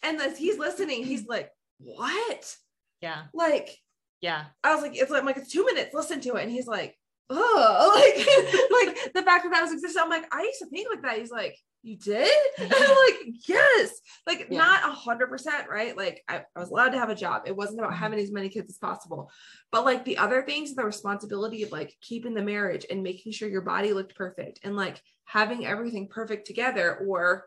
And as he's listening, he's like, what? Yeah. Like, yeah. I was like, it's 2 minutes, listen to it. And he's like, oh, like, like the fact that was existed. I'm like, I used to think like that. He's like, you did? And I'm like, yes, like not 100%, right? Like I was allowed to have a job. It wasn't about having as many kids as possible, but like the other things, the responsibility of like keeping the marriage and making sure your body looked perfect and like having everything perfect together, or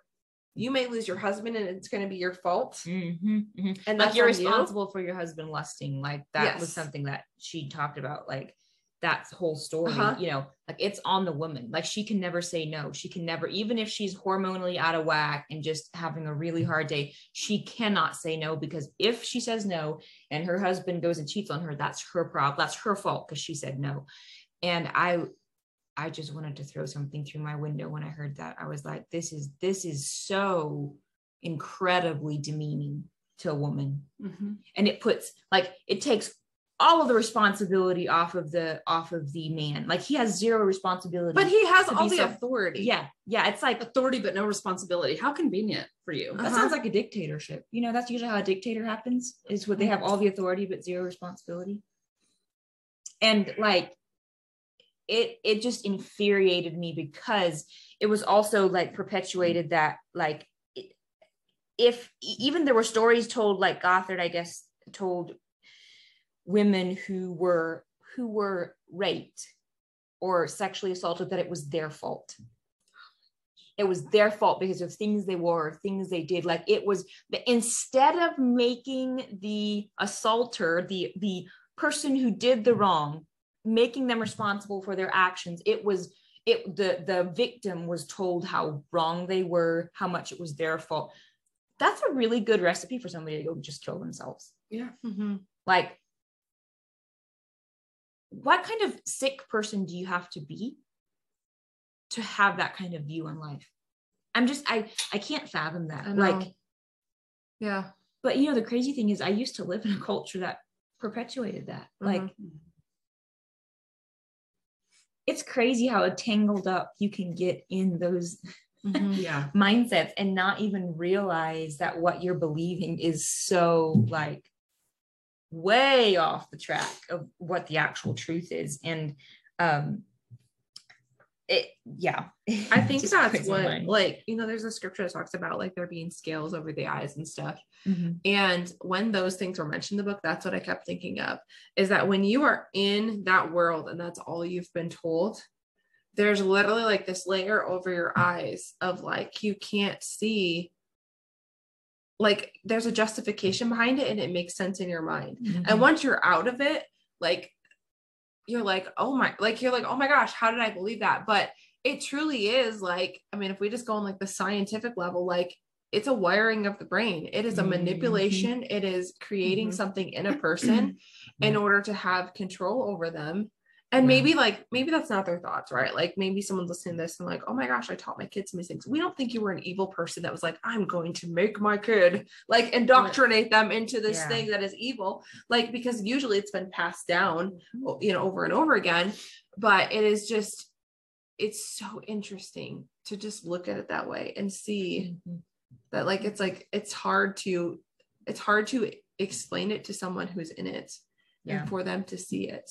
you may lose your husband and it's going to be your fault. And like you're responsible for your husband lusting. Like that was something that she talked about, like that whole story, you know, like it's on the woman. Like she can never say no. She can never, even if she's hormonally out of whack and just having a really hard day, she cannot say no, because if she says no and her husband goes and cheats on her, that's her problem. That's her fault, because she said no. And I just wanted to throw something through my window when I heard that. I was like, this is so incredibly demeaning to a woman. And it puts like, it takes all of the responsibility off of the man. Like he has zero responsibility, but he has all the authority. Yeah. It's like authority, but no responsibility. How convenient for you. That sounds like a dictatorship. You know, that's usually how a dictator happens, is when they have all the authority, but zero responsibility. And like, it just infuriated me, because it was also like perpetuated that like, if even there were stories told, like Gothard, I guess, told women who were raped or sexually assaulted, that it was their fault. It was their fault because of things they wore, things they did. Like it was, instead of making the assaulter, the person who did the wrong, making them responsible for their actions, the victim was told how wrong they were, how much it was their fault. That's a really good recipe for somebody to go just kill themselves. Yeah. Like, what kind of sick person do you have to be to have that kind of view on life? I'm just, I can't fathom that. Like, yeah. But you know, the crazy thing is I used to live in a culture that perpetuated that. Like it's crazy how tangled up you can get in those mindsets and not even realize that what you're believing is so like way off the track of what the actual truth is. And I think that's what, like, you know, there's a scripture that talks about like there being scales over the eyes and stuff. Mm-hmm. And when those things were mentioned in the book, that's what I kept thinking of, is that when you are in that world and that's all you've been told, there's literally like this layer over your eyes of like, you can't see, like there's a justification behind it and it makes sense in your mind. Mm-hmm. And once you're out of it, like, you're like, oh my, like, you're like, oh my gosh, how did I believe that? But it truly is like, I mean, if we just go on like the scientific level, like it's a wiring of the brain. It is a manipulation. It is creating something in a person in order to have control over them. And maybe like, maybe that's not their thoughts, right? Like maybe someone's listening to this and like, oh my gosh, I taught my kids some things. We don't think you were an evil person that was like, I'm going to make my kid like indoctrinate them into this thing that is evil. Like, because usually it's been passed down, you know, over and over again, but it is just, it's so interesting to just look at it that way and see that like, it's hard to explain it to someone who's in it and for them to see it.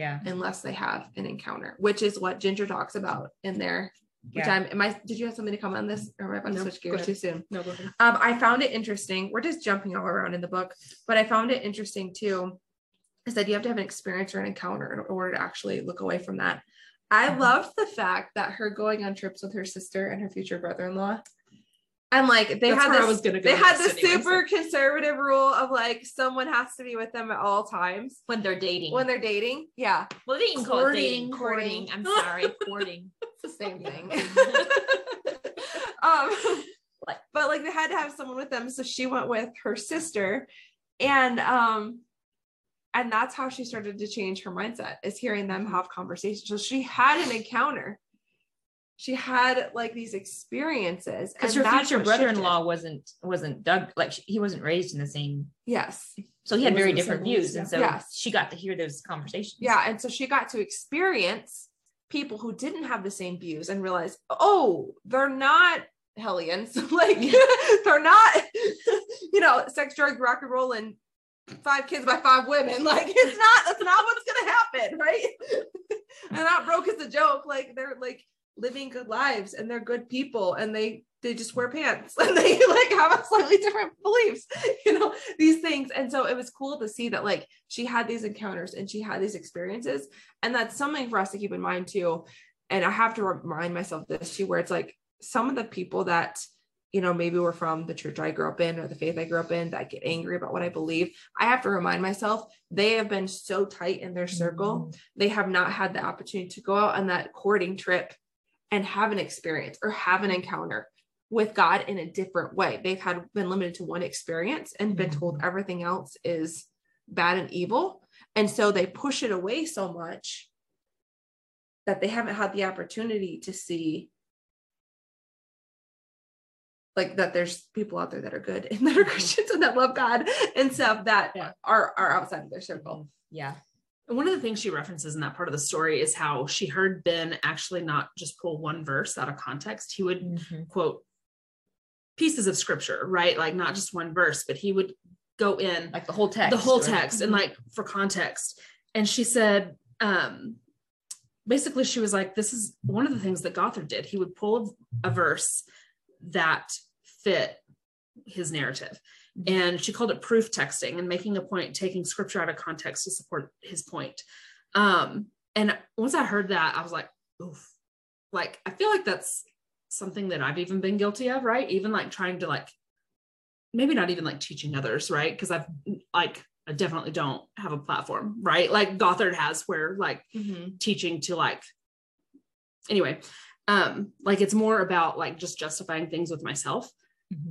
Yeah. Unless they have an encounter, which is what Jinger talks about in there. Which did you have something to comment on this? Or am I about to switch gears too soon? No, go ahead. I found it interesting. We're just jumping all around in the book, but I found it interesting too, is that you have to have an experience or an encounter in order to actually look away from that. I love the fact that her going on trips with her sister and her future brother-in-law. And like, they had this super conservative rule of like, someone has to be with them at all times when they're dating, Yeah. Well, they courting. I'm sorry. Courting. It's the same thing. But like they had to have someone with them. So she went with her sister and that's how she started to change her mindset, is hearing them have conversations. So she had an encounter. She had like these experiences because her future brother-in-law wasn't Doug, like he wasn't raised in the same. Yes. So he had very different views. And so she got to hear those conversations. Yeah. And so she got to experience people who didn't have the same views and realize, oh, they're not hellions. Like they're not, you know, sex, drug, rock and roll, and 5 kids by 5 women. Like it's not, that's not what's going to happen. Right. And that broke as a joke. Like they're like living good lives and they're good people and they just wear pants and they like have a slightly different beliefs, you know, these things. And so it was cool to see that like she had these encounters and she had these experiences, and that's something for us to keep in mind too. And I have to remind myself this too, where it's like some of the people that, you know, maybe were from the church I grew up in or the faith I grew up in that get angry about what I believe, I have to remind myself they have been so tight in their circle. They have not had the opportunity to go out on that courting trip and have an experience or have an encounter with God in a different way. They've had been limited to one experience and been told everything else is bad and evil. And so they push it away so much that they haven't had the opportunity to see like that there's people out there that are good and that are Christians and that love God and stuff that are outside of their circle. Yeah. And one of the things she references in that part of the story is how she heard Ben actually not just pull one verse out of context. He would quote pieces of scripture, right? Like not just one verse, but he would go in like the whole text and like for context. And she said, basically she was like, this is one of the things that Gothard did. He would pull a verse that fit his narrative. And she called it proof texting and making a point, taking scripture out of context to support his point. And once I heard that, I was like, oof, like, I feel like that's something that I've even been guilty of, right? Even like trying to like, maybe not even like teaching others, right? Because I've like, I definitely don't have a platform, right? Like Gothard has, where like teaching to like, anyway, like it's more about like just justifying things with myself.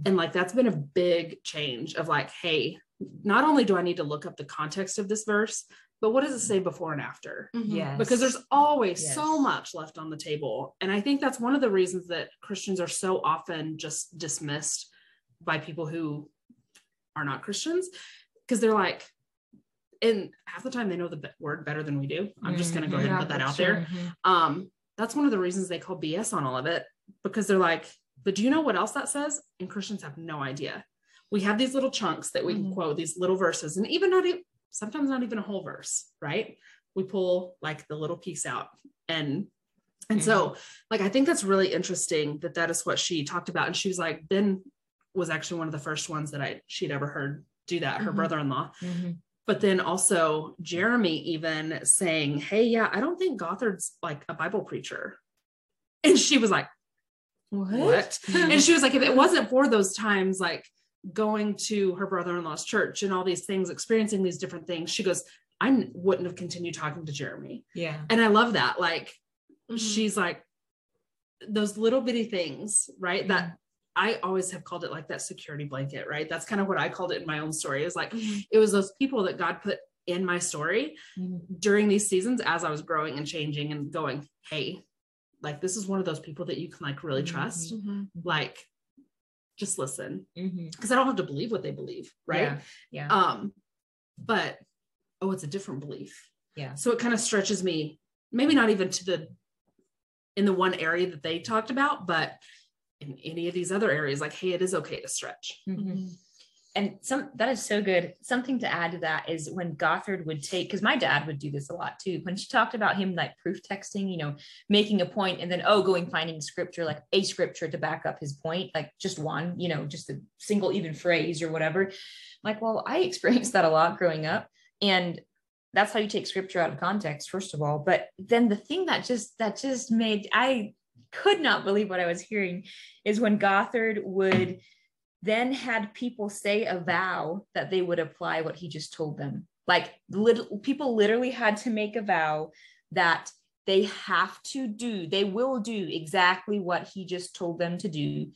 And like, that's been a big change of like, hey, not only do I need to look up the context of this verse, but what does it say before and after? Yes. Because there's always so much left on the table. And I think that's one of the reasons that Christians are so often just dismissed by people who are not Christians. Because they're like, and half the time they know the word better than we do. I'm just going to go ahead and put that out there. That's one of the reasons they call BS on all of it, because they're like, but do you know what else that says? And Christians have no idea. We have these little chunks that we can quote, these little verses, and even sometimes not even a whole verse, right? We pull like the little piece out, and And so like, I think that's really interesting that that is what she talked about. And she was like, Ben was actually one of the first ones that she'd ever heard do that, her brother-in-law. But then also Jeremy even saying, hey, yeah, I don't think Gothard's like a Bible preacher. And she was like, what? And she was like, if it wasn't for those times, like going to her brother-in-law's church and all these things, experiencing these different things, she goes, I wouldn't have continued talking to Jeremy. Yeah. And I love that. Like, she's like, those little bitty things, right? That I always have called it like that security blanket, right? That's kind of what I called it in my own story. It was like, it was those people that God put in my story during these seasons as I was growing and changing and going, hey, like, this is one of those people that you can like really trust. Like, just listen, because I don't have to believe what they believe. Right. Yeah. But, oh, it's a different belief. Yeah. So it kind of stretches me, maybe not even to in the one area that they talked about, but in any of these other areas, like, hey, it is okay to stretch. And that is so good. Something to add to that is when Gothard would take, because my dad would do this a lot too, when she talked about him like proof texting, you know, making a point and then, finding scripture, like a scripture to back up his point, like just one, you know, just a single even phrase or whatever. Like, well, I experienced that a lot growing up. And that's how you take scripture out of context, first of all. But then the thing that just made, I could not believe what I was hearing, is when Gothard would then had people say a vow that they would apply what he just told them. Like people literally had to make a vow that they have to do, they will do exactly what he just told them to do,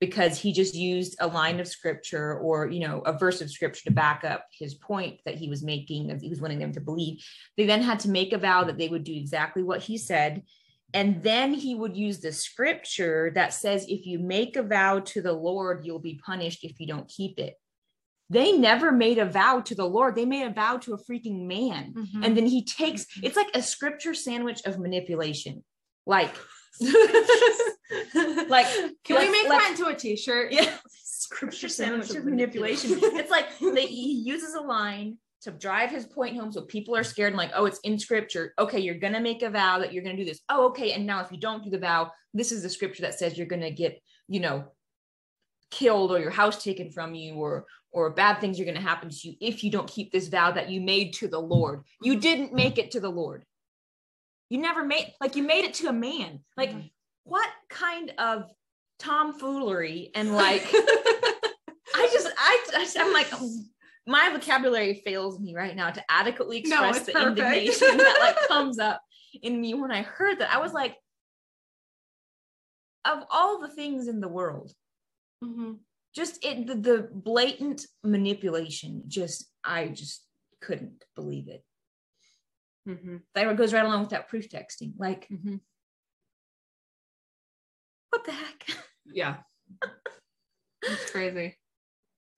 because he just used a line of scripture or, you know, a verse of scripture to back up his point that he was making, that he was wanting them to believe. They then had to make a vow that they would do exactly what he said. And then he would use the scripture that says, if you make a vow to the Lord, you'll be punished if you don't keep it. They never made a vow to the Lord. They made a vow to a freaking man. And then he takes, it's like a scripture sandwich of manipulation. Like, can we make that into a t-shirt? Yeah. Scripture sandwich of manipulation. It's like he uses a line to drive his point home, so people are scared and like, oh, it's in scripture. Okay, you're going to make a vow that you're going to do this. Oh, okay. And now if you don't do the vow, this is the scripture that says you're going to get, you know, killed or your house taken from you or bad things are going to happen to you if you don't keep this vow that you made to the Lord. You didn't make it to the Lord. You never made, like, you made it to a man. Like, what kind of tomfoolery and like, I'm like, my vocabulary fails me right now to adequately express the indignation that like comes up in me when I heard that. I was like, of all the things in the world, just the blatant manipulation, I just couldn't believe it. That goes right along with that proof texting. Like, what the heck? Yeah. That's crazy.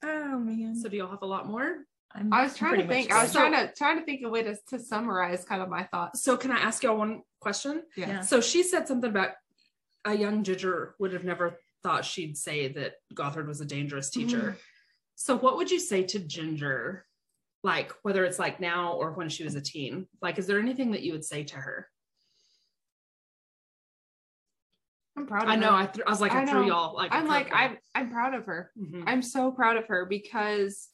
Oh man. So do y'all have a lot more? I was trying to think a way to summarize kind of my thoughts. So can I ask y'all one question? Yeah. So she said something about a young Jinger would have never thought she'd say that Gothard was a dangerous teacher. So what would you say to Jinger, like whether it's like now or when she was a teen, like, is there anything that you would say to her? I'm proud of her. I know. I was like, I threw y'all. Like, I'm proud of her. I'm so proud of her, because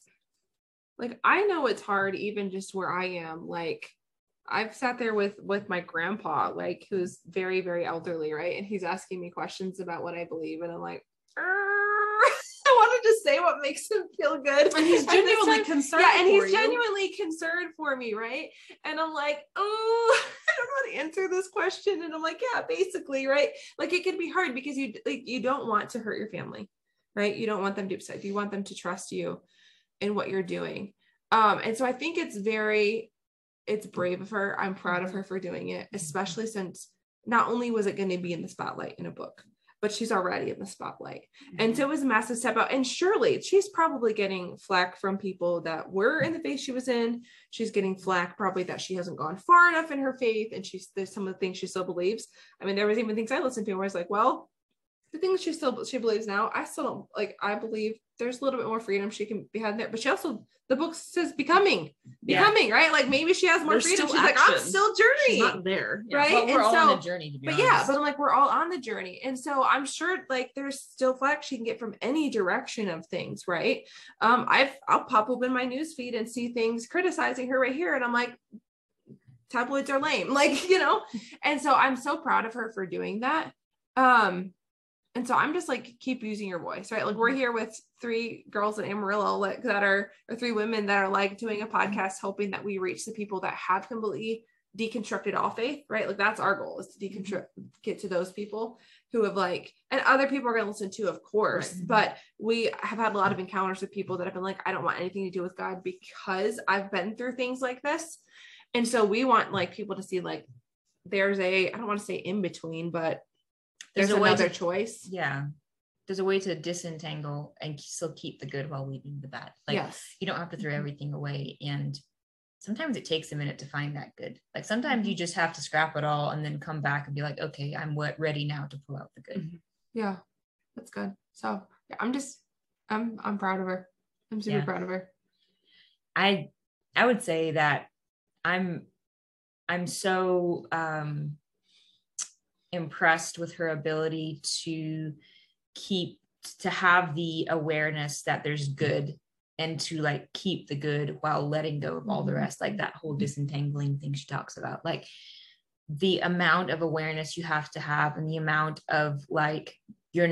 like, I know it's hard even just where I am. Like, I've sat there with my grandpa, like, who's very, very elderly. Right. And he's asking me questions about what I believe. And I'm like, I wanted to say what makes him feel good. And he's genuinely concerned. Yeah. And he's genuinely concerned for me. Right. And I'm like, oh, I don't know how to answer this question. And I'm like, yeah, basically. Right. Like, it can be hard because you don't want to hurt your family, right? You don't want them to be upset. You want them to trust you in what you're doing. And so I think it's brave of her. I'm proud of her for doing it, especially since not only was it going to be in the spotlight in a book, but she's already in the spotlight. And so it was a massive step out. And surely she's probably getting flack from people that were in the faith she was in. She's getting flack probably that she hasn't gone far enough in her faith. And there's some of the things she still believes. I mean, there was even things I listened to where I was like, well, the things she believes now, I still don't, like, I believe there's a little bit more freedom she can be had in there. But she also, the book says becoming, becoming, right? Like maybe she has more freedom. She's action. Like, I'm still journeying. She's not there. Yeah. Right. But we're all on the journey, to be honest. Yeah, but I'm like, we're all on the journey. And so I'm sure like there's still flack she can get from any direction of things, right? I'll pop open my newsfeed and see things criticizing her right here. And I'm like, tabloids are lame, like, you know? And so I'm so proud of her for doing that. And so I'm just like, keep using your voice, right? Like we're here with three girls in Amarillo that are, or three women that are like doing a podcast, hoping that we reach the people that have completely deconstructed all faith, right? Like that's our goal, is to deconstruct, get to those people who have like, and other people are going to listen too, of course, right. But we have had a lot of encounters with people that have been like, I don't want anything to do with God because I've been through things like this. And so we want like people to see like, there's a, I don't want to say in between, but there's another way to, choice. Yeah. There's a way to disentangle and still keep the good while leaving the bad. Like you don't have to throw everything away. And sometimes it takes a minute to find that good. Like sometimes you just have to scrap it all and then come back and be like, okay, I'm ready now to pull out the good. Yeah, that's good. So yeah, I'm proud of her. I'm super proud of her. I would say that I'm so, impressed with her ability to have the awareness that there's good and to like keep the good while letting go of all the rest, like that whole disentangling thing she talks about, like the amount of awareness you have to have and the amount of like, you're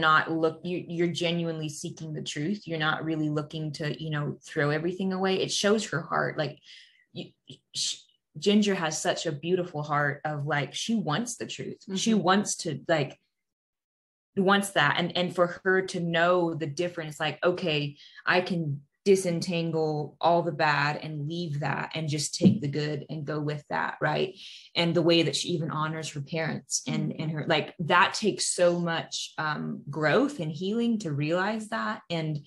genuinely seeking the truth. You're not really looking to, you know, throw everything away. It shows her heart. Like Jinger has such a beautiful heart of like, she wants the truth. She wants to like, wants that. And for her to know the difference, like, okay, I can disentangle all the bad and leave that and just take the good and go with that. Right. And the way that she even honors her parents and her, like that takes so much growth and healing to realize that. And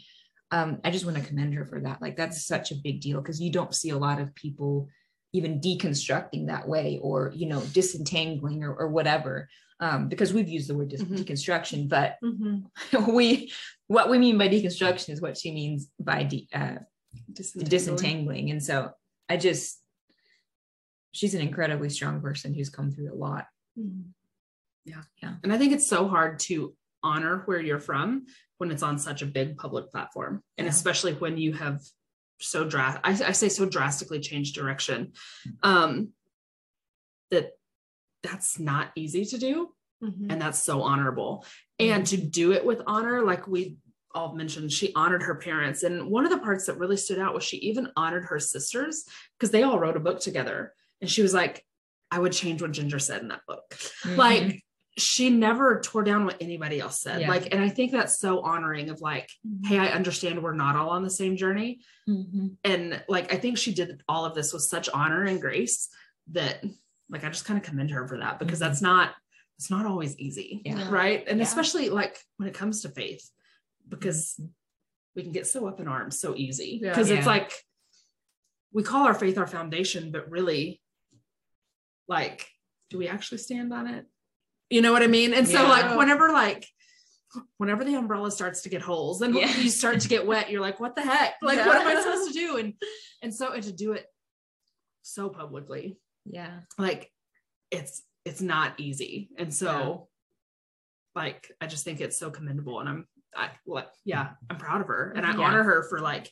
I just want to commend her for that. Like, that's such a big deal because you don't see a lot of people even deconstructing that way or, you know, disentangling or whatever, because we've used the word deconstruction, but what we mean by deconstruction is what she means by disentangling. And so she's an incredibly strong person who's come through a lot. Yeah. And I think it's so hard to honor where you're from when it's on such a big public platform. And especially when you have so drastically changed direction, that's not easy to do. And that's so honorable, and to do it with honor. Like we all mentioned, she honored her parents. And one of the parts that really stood out was she even honored her sisters, because they all wrote a book together. And she was like, I would change what Jinger said in that book. Like she never tore down what anybody else said. Like, and I think that's so honoring of like, hey, I understand we're not all on the same journey. And like, I think she did all of this with such honor and grace that like, I just kind of commend her for that, because it's not always easy. Right. And especially like when it comes to faith, because we can get so up in arms so easy, because it's like, we call our faith our foundation, but really like, do we actually stand on it? You know what I mean? And so like, whenever the umbrella starts to get holes and you start to get wet, you're like, what the heck? Like, what am I supposed to do? And to do it so publicly, like it's not easy. And so like, I just think it's so commendable, and I'm proud of her, and I honor her for like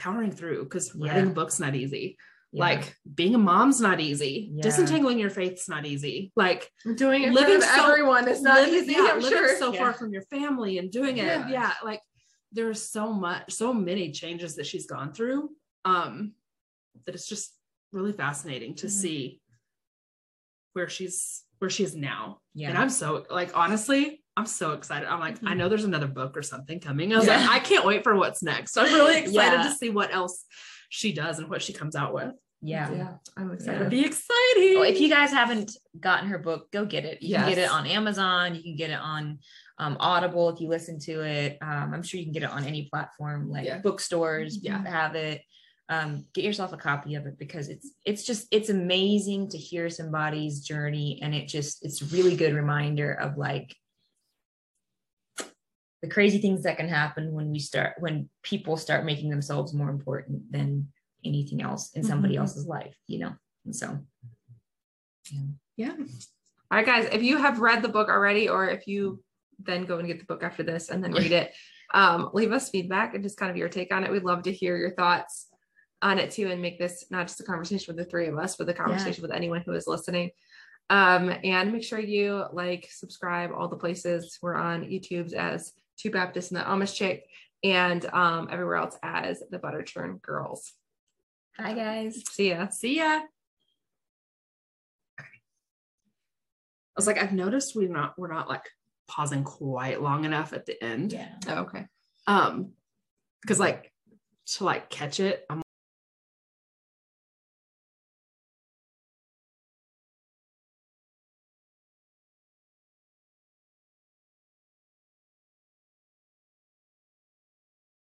powering through, because writing a book's not easy. Like being a mom's not easy. Disentangling your faith's not easy. Like doing it living so, everyone is not living, easy. I'm living sure. so far from your family and doing it. Yeah. Like there's so many changes that she's gone through. That it's just really fascinating to see where she's now. Yeah. And I'm so like, honestly, I'm so excited. I'm like, I know there's another book or something coming. I was like, I can't wait for what's next. So I'm really excited to see what else she does and what she comes out with. Yeah. I'm excited. It'll be exciting. Well, if you guys haven't gotten her book, go get it. You can get it on Amazon. You can get it on Audible if you listen to it. I'm sure you can get it on any platform, like bookstores have it. Get yourself a copy of it, because it's amazing to hear somebody's journey, and it's a really good reminder of like the crazy things that can happen when people start making themselves more important than anything else in somebody else's life, you know? And so, yeah. All right, guys, if you have read the book already, or if you then go and get the book after this and then read it, leave us feedback and just kind of your take on it. We'd love to hear your thoughts on it too, and make this not just a conversation with the three of us, but a conversation with anyone who is listening. And make sure you like, subscribe, all the places. We're on YouTube as Two Baptists and That Amish Chick, and everywhere else as the Butter Churn Girls. Hi guys. See ya. See ya. I was like, I've noticed we're not like pausing quite long enough at the end. Yeah. Oh, okay. Because like to like catch it, I'm